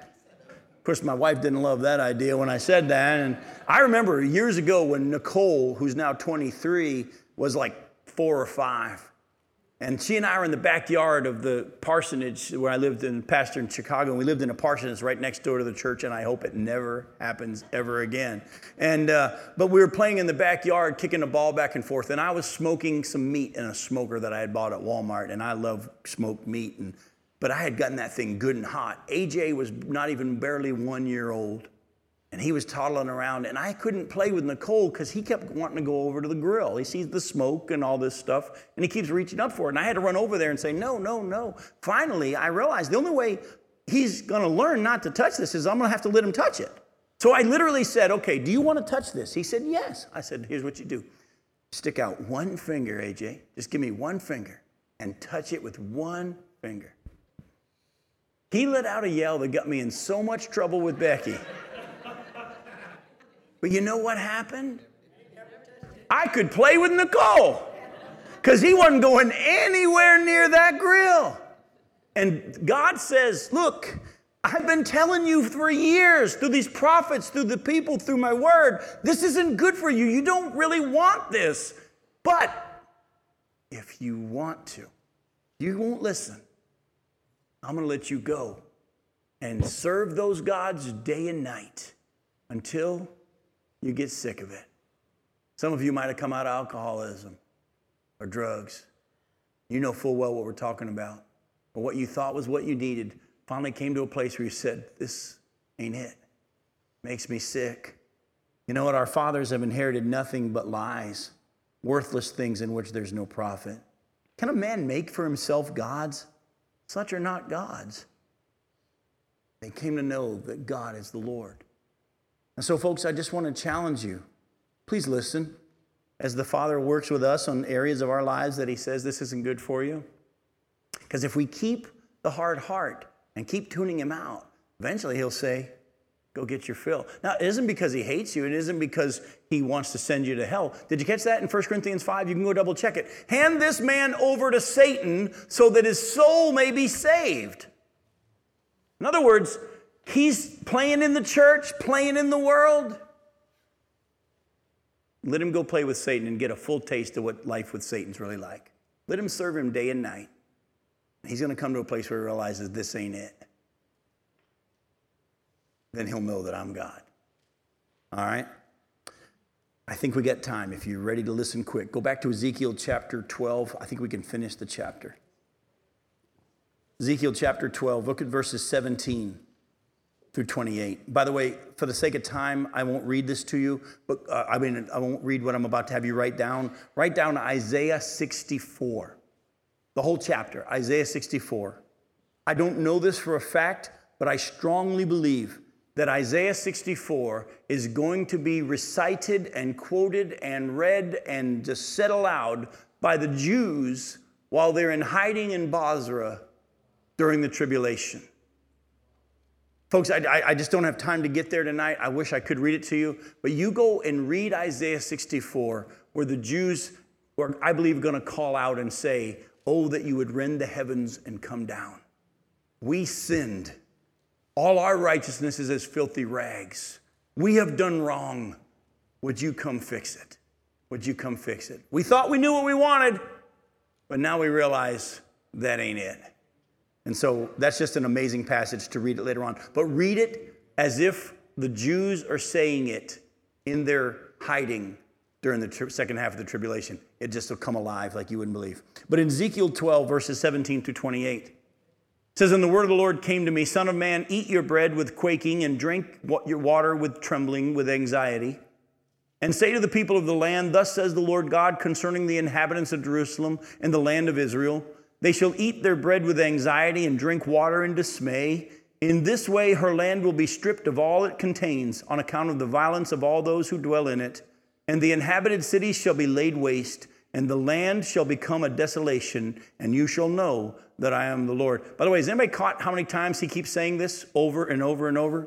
Of course, my wife didn't love that idea when I said that. And I remember years ago when Nicole, who's now twenty-three, was like four or five. And she and I were in the backyard of the parsonage where I lived in, pastor in Chicago. And we lived in a parsonage right next door to the church. And I hope it never happens ever again. And uh, but we were playing in the backyard, kicking the ball back and forth. And I was smoking some meat in a smoker that I had bought at Walmart. And I love smoked meat. And but I had gotten that thing good and hot. A J was not even barely one year old. And he was toddling around. And I couldn't play with Nicole because he kept wanting to go over to the grill. He sees the smoke and all this stuff. And he keeps reaching up for it. And I had to run over there and say, no, no, no. Finally, I realized the only way he's going to learn not to touch this is I'm going to have to let him touch it. So I literally said, okay, do you want to touch this? He said, yes. I said, here's what you do. Stick out one finger, A J. Just give me one finger and touch it with one finger. He let out a yell that got me in so much trouble with Becky. But you know what happened? I could play with Nicole because he wasn't going anywhere near that grill. And God says, look, I've been telling you for years through these prophets, through the people, through my word, this isn't good for you. You don't really want this. But if you want to, you won't listen. I'm going to let you go and serve those gods day and night until you get sick of it. Some of you might have come out of alcoholism or drugs. You know full well what we're talking about. Or what you thought was what you needed finally came to a place where you said, this ain't it. Makes me sick. You know what? Our fathers have inherited nothing but lies, worthless things in which there's no profit. Can a man make for himself gods? Such are not gods. They came to know that God is the Lord. And so, folks, I just want to challenge you. Please listen. As the Father works with us on areas of our lives that he says this isn't good for you. Because if we keep the hard heart and keep tuning him out, eventually he'll say, go get your fill. Now, it isn't because he hates you. It isn't because he wants to send you to hell. Did you catch that in First Corinthians five? You can go double check it. Hand this man over to Satan so that his soul may be saved. In other words, he's playing in the church, playing in the world. Let him go play with Satan and get a full taste of what life with Satan's really like. Let him serve him day and night. He's going to come to a place where he realizes this ain't it. Then he'll know that I'm God. All right? I think we got time. If you're ready to listen quick, go back to Ezekiel chapter twelve. I think we can finish the chapter. Ezekiel chapter twelve, look at verses seventeen through twenty-eight. By the way, for the sake of time, I won't read this to you, but uh, I mean, I won't read what I'm about to have you write down. Write down Isaiah sixty-four, the whole chapter, Isaiah sixty-four. I don't know this for a fact, but I strongly believe that Isaiah sixty-four is going to be recited and quoted and read and just said aloud by the Jews while they're in hiding in Basra during the tribulation. Folks, I, I just don't have time to get there tonight. I wish I could read it to you. But you go and read Isaiah sixty-four, where the Jews were, I believe, going to call out and say, oh, that you would rend the heavens and come down. We sinned. All our righteousness is as filthy rags. We have done wrong. Would you come fix it? Would you come fix it? We thought we knew what we wanted, but now we realize that ain't it. And so that's just an amazing passage to read it later on. But read it as if the Jews are saying it in their hiding during the tri- second half of the tribulation. It just will come alive like you wouldn't believe. But in Ezekiel twelve, verses seventeen through twenty-eight, it says, and the word of the Lord came to me, Son of man, eat your bread with quaking and drink your water with trembling, with anxiety. And say to the people of the land, thus says the Lord God concerning the inhabitants of Jerusalem and the land of Israel, they shall eat their bread with anxiety and drink water in dismay. In this way her land will be stripped of all it contains on account of the violence of all those who dwell in it. And the inhabited cities shall be laid waste, and the land shall become a desolation, and you shall know that I am the Lord. By the way, has anybody caught how many times he keeps saying this over and over and over?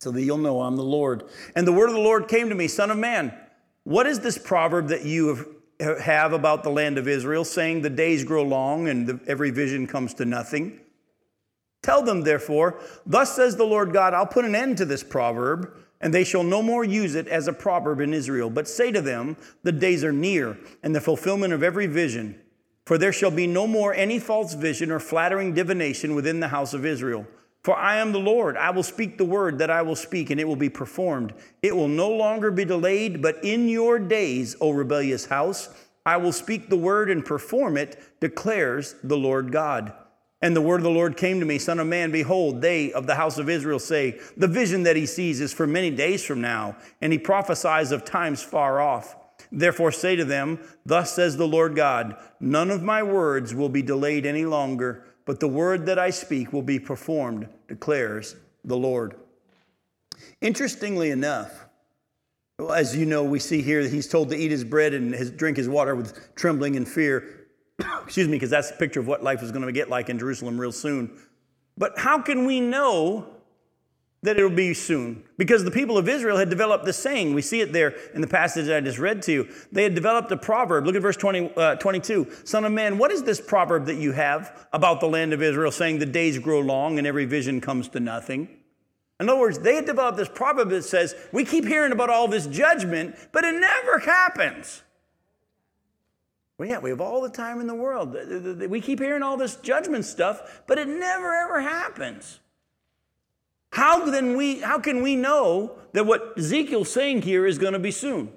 So that you'll know I'm the Lord. And the word of the Lord came to me, Son of man, what is this proverb that you have have about the land of Israel, saying the days grow long and the, every vision comes to nothing? Tell them, therefore, thus says the Lord God, I'll put an end to this proverb, and they shall no more use it as a proverb in Israel. But say to them, the days are near, and the fulfillment of every vision. For there shall be no more any false vision or flattering divination within the house of Israel. For I am the Lord, I will speak the word that I will speak, and it will be performed. It will no longer be delayed, but in your days, O rebellious house, I will speak the word and perform it, declares the Lord God. And the word of the Lord came to me, Son of man, behold, they of the house of Israel say, the vision that he sees is for many days from now, and he prophesies of times far off. Therefore say to them, thus says the Lord God, none of my words will be delayed any longer, but the word that I speak will be performed, declares the Lord. Interestingly enough, as you know, we see here that he's told to eat his bread and his, drink his water with trembling and fear. Excuse me, because that's a picture of what life is going to get like in Jerusalem real soon. But how can we know that it will be soon? Because the people of Israel had developed this saying. We see it there in the passage that I just read to you. They had developed a proverb. Look at verse twenty, uh, twenty-two. Son of man, what is this proverb that you have about the land of Israel, saying the days grow long and every vision comes to nothing? In other words, they had developed this proverb that says, we keep hearing about all this judgment, but it never happens. Well, yeah, we have all the time in the world. We keep hearing all this judgment stuff, but it never, ever happens. How then we, how can we know that what Ezekiel's saying here is going to be soon?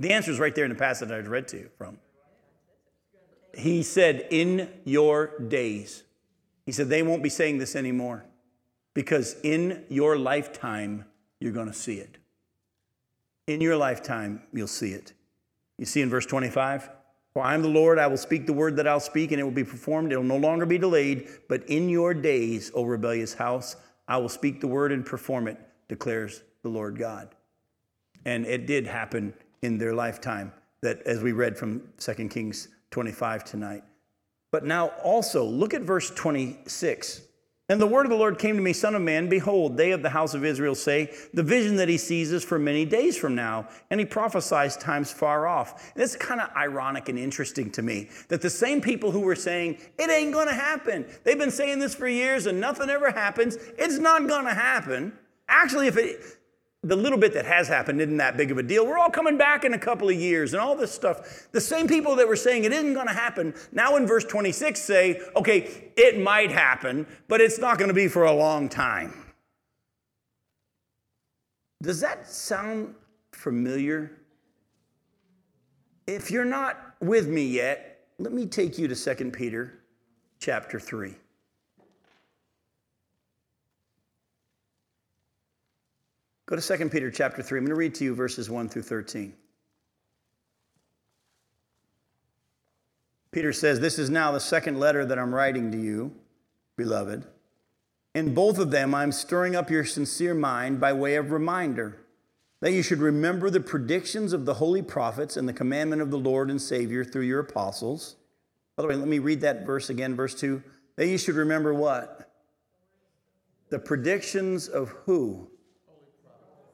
The answer is right there in the passage I read to you from. He said, in your days. He said, they won't be saying this anymore, because in your lifetime, you're going to see it. In your lifetime, you'll see it. You see in verse twenty-five, for I am the Lord, I will speak the word that I'll speak, and it will be performed. It will no longer be delayed, but in your days, O rebellious house, I will speak the word and perform it, declares the Lord God. And it did happen in their lifetime, that as we read from Second Kings twenty-five tonight. But now also, look at verse twenty-six. And the word of the Lord came to me, Son of man, behold, they of the house of Israel say, the vision that he sees is for many days from now, and he prophesies times far off. And it's kind of ironic and interesting to me that the same people who were saying, it ain't going to happen, they've been saying this for years and nothing ever happens, it's not going to happen. Actually, if it, the little bit that has happened isn't that big of a deal. We're all coming back in a couple of years and all this stuff. The same people that were saying it isn't going to happen now in verse twenty-six say, okay, it might happen, but it's not going to be for a long time. Does that sound familiar? If you're not with me yet, let me take you to Second Peter chapter three. Go to Second Peter chapter three. I'm going to read to you verses one through thirteen. Peter says, this is now the second letter that I'm writing to you, beloved. In both of them, I'm stirring up your sincere mind by way of reminder that you should remember the predictions of the holy prophets and the commandment of the Lord and Savior through your apostles. By the way, let me read that verse again, verse two. That you should remember what? The predictions of who?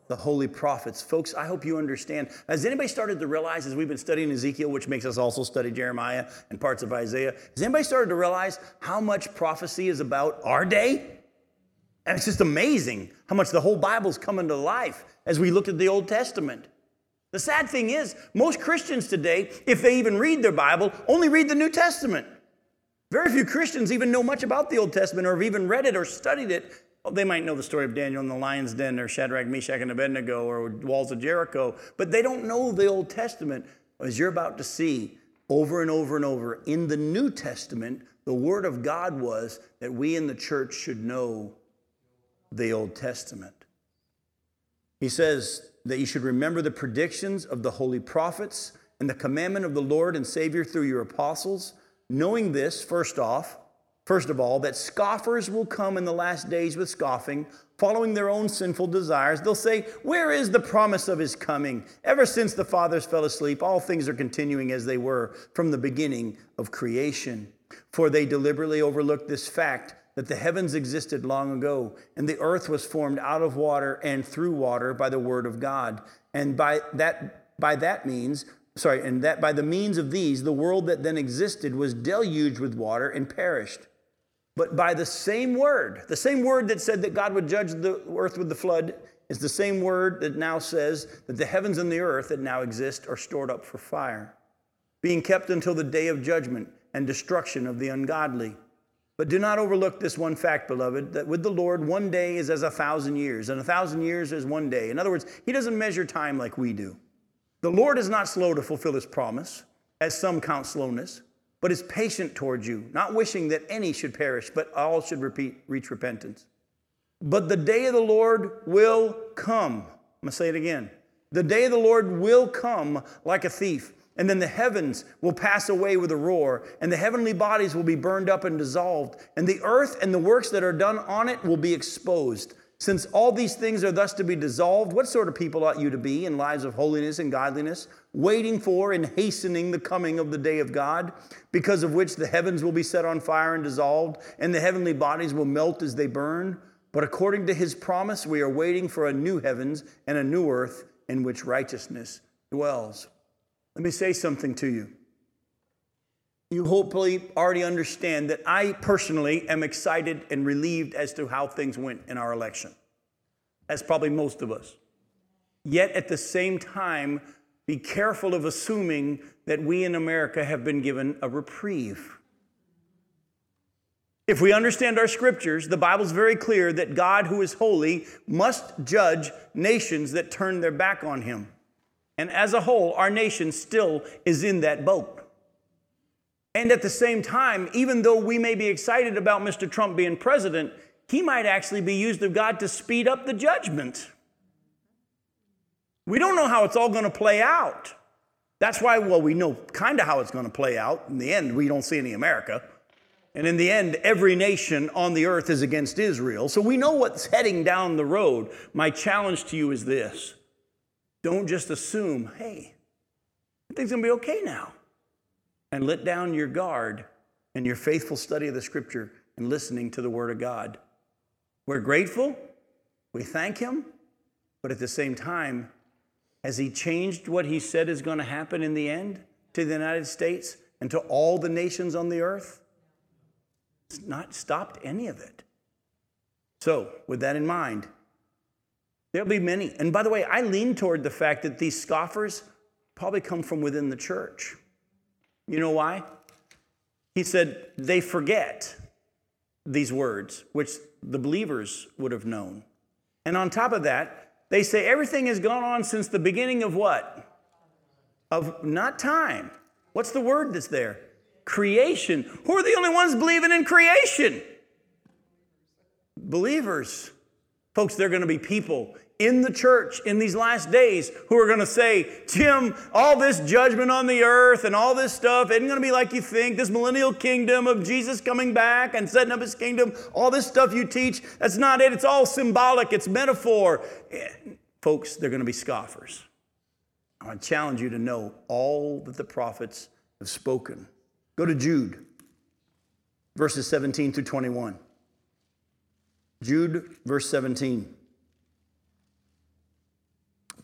The holy prophets. Folks, I hope you understand. Has anybody started to realize, as we've been studying Ezekiel, which makes us also study Jeremiah and parts of Isaiah, has anybody started to realize how much prophecy is about our day? And it's just amazing how much the whole Bible's coming to life as we look at the Old Testament. The sad thing is, most Christians today, if they even read their Bible, only read the New Testament. Very few Christians even know much about the Old Testament or have even read it or studied it. They might know the story of Daniel in the lion's den or Shadrach, Meshach, and Abednego or walls of Jericho, but they don't know the Old Testament. As you're about to see over and over and over, in the New Testament, the word of God was that we in the church should know the Old Testament. He says that you should remember the predictions of the holy prophets and the commandment of the Lord and Savior through your apostles, knowing this, first off, First of all, that scoffers will come in the last days with scoffing, following their own sinful desires. They'll say, where is the promise of his coming? Ever since the fathers fell asleep, all things are continuing as they were from the beginning of creation. For they deliberately overlooked this fact that the heavens existed long ago, and the earth was formed out of water and through water by the word of God. And by that, by that means... Sorry, and that by the means of these, the world that then existed was deluged with water and perished. But by the same word, the same word that said that God would judge the earth with the flood is the same word that now says that the heavens and the earth that now exist are stored up for fire, being kept until the day of judgment and destruction of the ungodly. But do not overlook this one fact, beloved, that with the Lord, one day is as a thousand years, and a thousand years is one day. In other words, he doesn't measure time like we do. The Lord is not slow to fulfill his promise, as some count slowness, but is patient towards you, not wishing that any should perish, but all should repeat, reach repentance. But the day of the Lord will come. I'm going to say it again. The day of the Lord will come like a thief, and then the heavens will pass away with a roar, and the heavenly bodies will be burned up and dissolved, and the earth and the works that are done on it will be exposed. Since all these things are thus to be dissolved, what sort of people ought you to be in lives of holiness and godliness, waiting for and hastening the coming of the day of God, because of which the heavens will be set on fire and dissolved, and the heavenly bodies will melt as they burn? But according to his promise, we are waiting for a new heavens and a new earth in which righteousness dwells. Let me say something to you. You hopefully already understand that I personally am excited and relieved as to how things went in our election, as probably most of us. Yet at the same time, be careful of assuming that we in America have been given a reprieve. If we understand our scriptures, the Bible's very clear that God, who is holy, must judge nations that turn their back on him. And as a whole, our nation still is in that boat. And at the same time, even though we may be excited about Mister Trump being president, he might actually be used of God to speed up the judgment. We don't know how it's all going to play out. That's why, well, we know kind of how it's going to play out. In the end, we don't see any America. And in the end, every nation on the earth is against Israel. So we know what's heading down the road. My challenge to you is this. Don't just assume, hey, everything's going to be okay now. And let down your guard and your faithful study of the Scripture and listening to the Word of God. We're grateful. We thank Him. But at the same time, has He changed what He said is going to happen in the end to the United States and to all the nations on the earth? It's not stopped any of it. So, with that in mind, there'll be many. And by the way, I lean toward the fact that these scoffers probably come from within the church. You know why? He said they forget these words, which the believers would have known. And on top of that, they say everything has gone on since the beginning of what? Of not time. What's the word that's there? Creation. Who are the only ones believing in creation? Believers. Folks, there are going to be people in the church in these last days who are going to say, Tim, all this judgment on the earth and all this stuff isn't going to be like you think. This millennial kingdom of Jesus coming back and setting up His kingdom, all this stuff you teach, that's not it. It's all symbolic. It's metaphor. Folks, they're going to be scoffers. I want to challenge you to know all that the prophets have spoken. Go to Jude, verses seventeen through twenty-one. Jude, verse seventeen.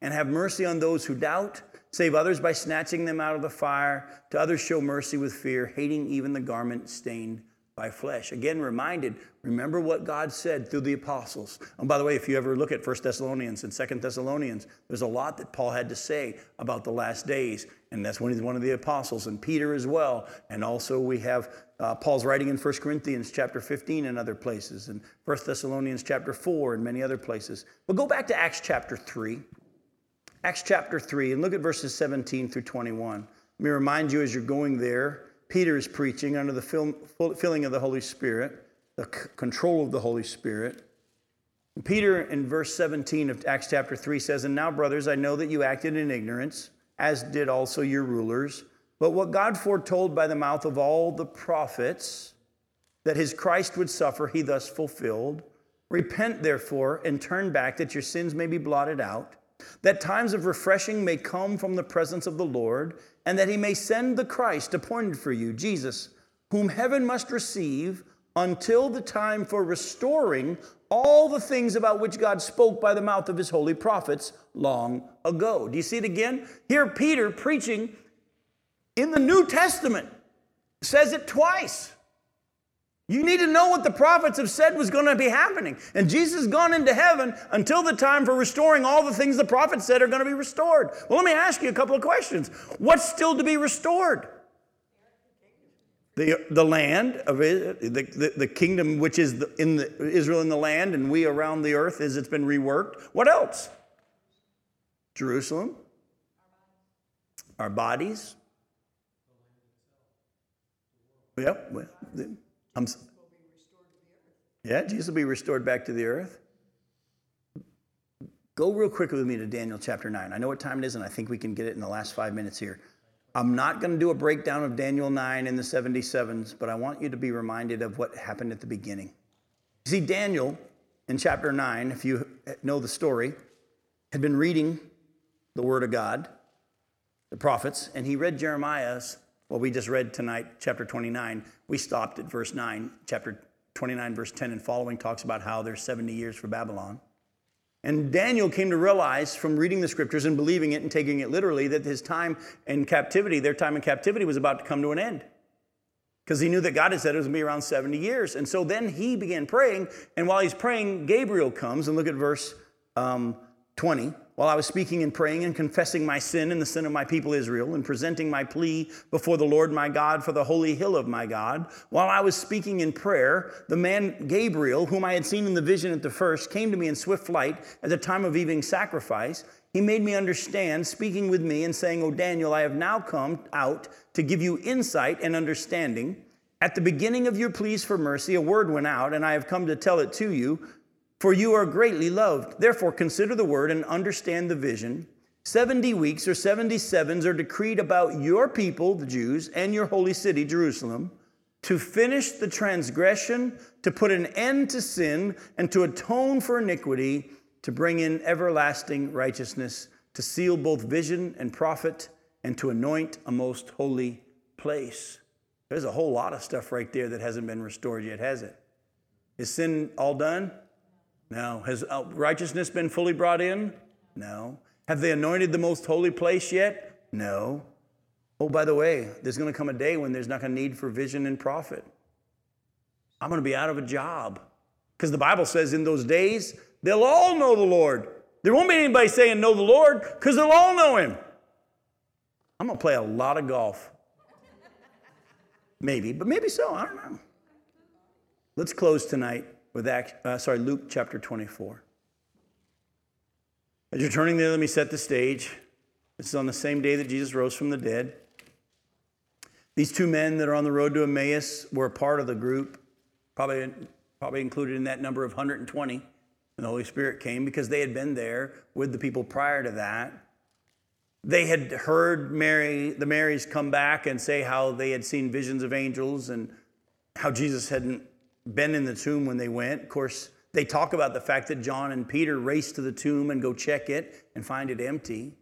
And have mercy on those who doubt, save others by snatching them out of the fire. To others show mercy with fear, hating even the garment stained by flesh. Again, reminded, remember what God said through the apostles. And by the way, if you ever look at First Thessalonians and Second Thessalonians, there's a lot that Paul had to say about the last days. And that's when he's one of the apostles, and Peter as well. And also we have uh, Paul's writing in First Corinthians chapter fifteen and other places, and First Thessalonians chapter four and many other places. But go back to Acts chapter three. Acts chapter three, and look at verses seventeen through twenty-one. Let me remind you as you're going there, Peter is preaching under the filling of the Holy Spirit, the control of the Holy Spirit. And Peter in verse seventeen of Acts chapter three says, And now, brothers, I know that you acted in ignorance, as did also your rulers. But what God foretold by the mouth of all the prophets, that His Christ would suffer, He thus fulfilled. Repent, therefore, and turn back, that your sins may be blotted out, that times of refreshing may come from the presence of the Lord, and that He may send the Christ appointed for you, Jesus, whom heaven must receive until the time for restoring all the things about which God spoke by the mouth of His holy prophets long ago. Do you see it again? Here Peter preaching in the New Testament says it twice. You need to know what the prophets have said was going to be happening. And Jesus has gone into heaven until the time for restoring all the things the prophets said are going to be restored. Well, let me ask you a couple of questions. What's still to be restored? The, the land, of the, the, the kingdom which is the, in the, Israel in the land and we around the earth as it's been reworked. What else? Jerusalem. Our bodies. Yep. Well, the, I'm, yeah, Jesus will be restored back to the earth. Go real quickly with me to Daniel chapter nine. I know what time it is, and I think we can get it in the last five minutes here. I'm not going to do a breakdown of Daniel nine and the seventy-sevens, but I want you to be reminded of what happened at the beginning. You see, Daniel in chapter nine, if you know the story, had been reading the Word of God, the prophets, and he read Jeremiah's. Well, we just read tonight, chapter twenty-nine. We stopped at verse nine. Chapter twenty-nine, verse ten and following talks about how there's seventy years for Babylon. And Daniel came to realize from reading the Scriptures and believing it and taking it literally that his time in captivity, their time in captivity was about to come to an end. because he knew that God had said it was going to be around seventy years. And so then he began praying. And while he's praying, Gabriel comes. And look at verse um, twenty. While I was speaking and praying and confessing my sin and the sin of my people Israel and presenting my plea before the Lord my God for the holy hill of my God, while I was speaking in prayer, the man Gabriel, whom I had seen in the vision at the first, came to me in swift flight at the time of evening sacrifice. He made me understand, speaking with me and saying, O Daniel, I have now come out to give you insight and understanding. At the beginning of your pleas for mercy, a word went out, and I have come to tell it to you. For you are greatly loved. Therefore, consider the word and understand the vision. Seventy weeks or seventy sevens are decreed about your people, the Jews, and your holy city, Jerusalem, to finish the transgression, to put an end to sin, and to atone for iniquity, to bring in everlasting righteousness, to seal both vision and prophet, and to anoint a most holy place. There's a whole lot of stuff right there that hasn't been restored yet, has it? Is sin all done? No. Has righteousness been fully brought in? No. Have they anointed the most holy place yet? No. Oh, by the way, there's going to come a day when there's not going to need for vision and prophet. I'm going to be out of a job. Because the Bible says in those days, they'll all know the Lord. There won't be anybody saying know the Lord because they'll all know him. I'm going to play a lot of golf. Maybe, but maybe so. I don't know. Let's close tonight. With Acts, uh, sorry, Luke chapter twenty-four. As you're turning there, let me set the stage. This is on the same day that Jesus rose from the dead. These two men that are on the road to Emmaus were a part of the group, probably, probably included in that number of one hundred twenty. And the Holy Spirit came because they had been there with the people prior to that. They had heard Mary, the Marys come back and say how they had seen visions of angels and how Jesus hadn't been in the tomb when they went. Of course, they talk about the fact that John and Peter race to the tomb and go check it and find it empty.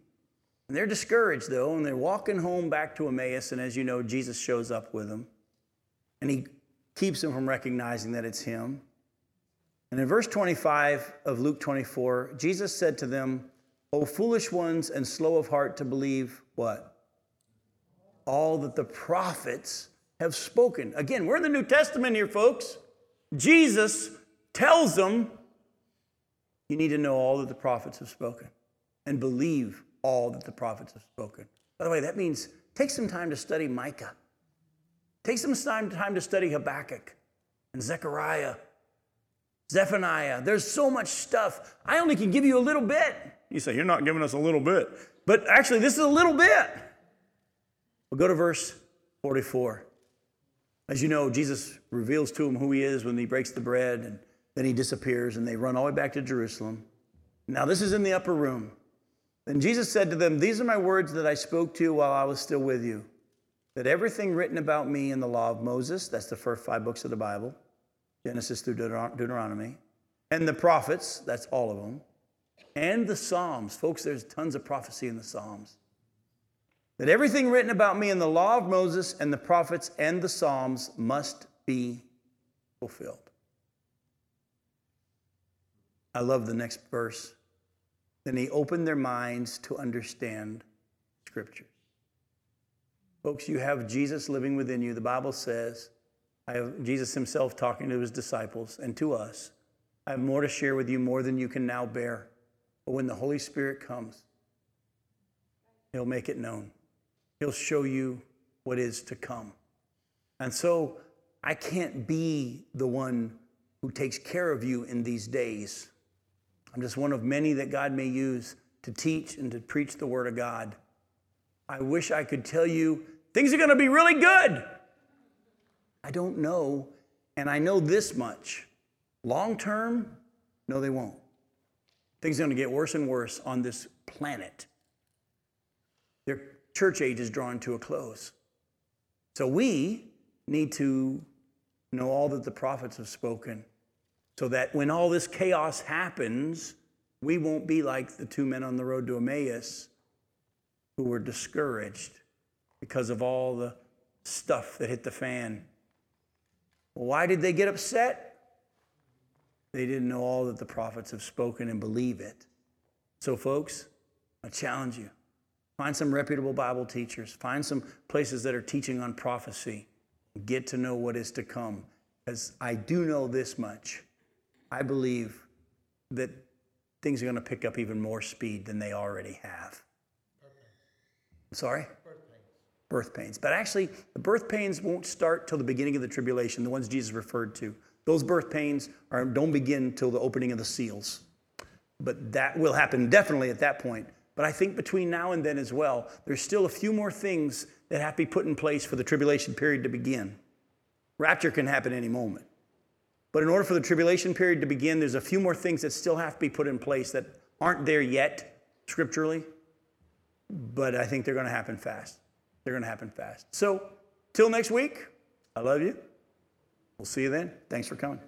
And they're discouraged, though, and they're walking home back to Emmaus. And as you know, Jesus shows up with them. And he keeps them from recognizing that it's him. And in verse twenty-five of Luke twenty-four, Jesus said to them, O foolish ones and slow of heart to believe what? All that the prophets have spoken. Again, we're in the New Testament here, folks. Jesus tells them, you need to know all that the prophets have spoken and believe all that the prophets have spoken. By the way, that means take some time to study Micah. Take some time to study Habakkuk and Zechariah, Zephaniah. There's so much stuff. I only can give you a little bit. You say, you're not giving us a little bit. But actually, this is a little bit. We'll go to verse forty-four. As you know, Jesus reveals to them who he is when he breaks the bread, and then he disappears, and they run all the way back to Jerusalem. Now, this is in the upper room. And Jesus said to them, these are my words that I spoke to you while I was still with you, that everything written about me in the law of Moses, that's the first five books of the Bible, Genesis through Deuteron- Deuteronomy, and the prophets, that's all of them, and the Psalms. Folks, there's tons of prophecy in the Psalms. That everything written about me in the law of Moses and the prophets and the Psalms must be fulfilled. I love the next verse. Then he opened their minds to understand Scripture. Folks, you have Jesus living within you. The Bible says, I have Jesus himself talking to his disciples and to us. I have more to share with you, more than you can now bear. But when the Holy Spirit comes, he'll make it known. He'll show you what is to come. And so I can't be the one who takes care of you in these days. I'm just one of many that God may use to teach and to preach the word of God. I wish I could tell you things are going to be really good. I don't know. And I know this much. Long term, no, they won't. Things are going to get worse and worse on this planet. Their church age is drawing to a close. So we need to know all that the prophets have spoken so that when all this chaos happens, we won't be like the two men on the road to Emmaus who were discouraged because of all the stuff that hit the fan. Why did they get upset? They didn't know all that the prophets have spoken and believe it. So folks, I challenge you. Find some reputable Bible teachers. Find some places that are teaching on prophecy. get to know what is to come. As I do know this much, I believe that things are going to pick up even more speed than they already have. Birth pains. Sorry? Birth pains. Birth pains. But actually, the birth pains won't start till the beginning of the tribulation, the ones Jesus referred to. Those birth pains are, don't begin till the opening of the seals. But that will happen definitely at that point. But I think between now and then as well, there's still a few more things that have to be put in place for the tribulation period to begin. Rapture can happen any moment. But in order for the tribulation period to begin, there's a few more things that still have to be put in place that aren't there yet, scripturally. But I think they're going to happen fast. They're going to happen fast. So, till next week, I love you. We'll see you then. Thanks for coming.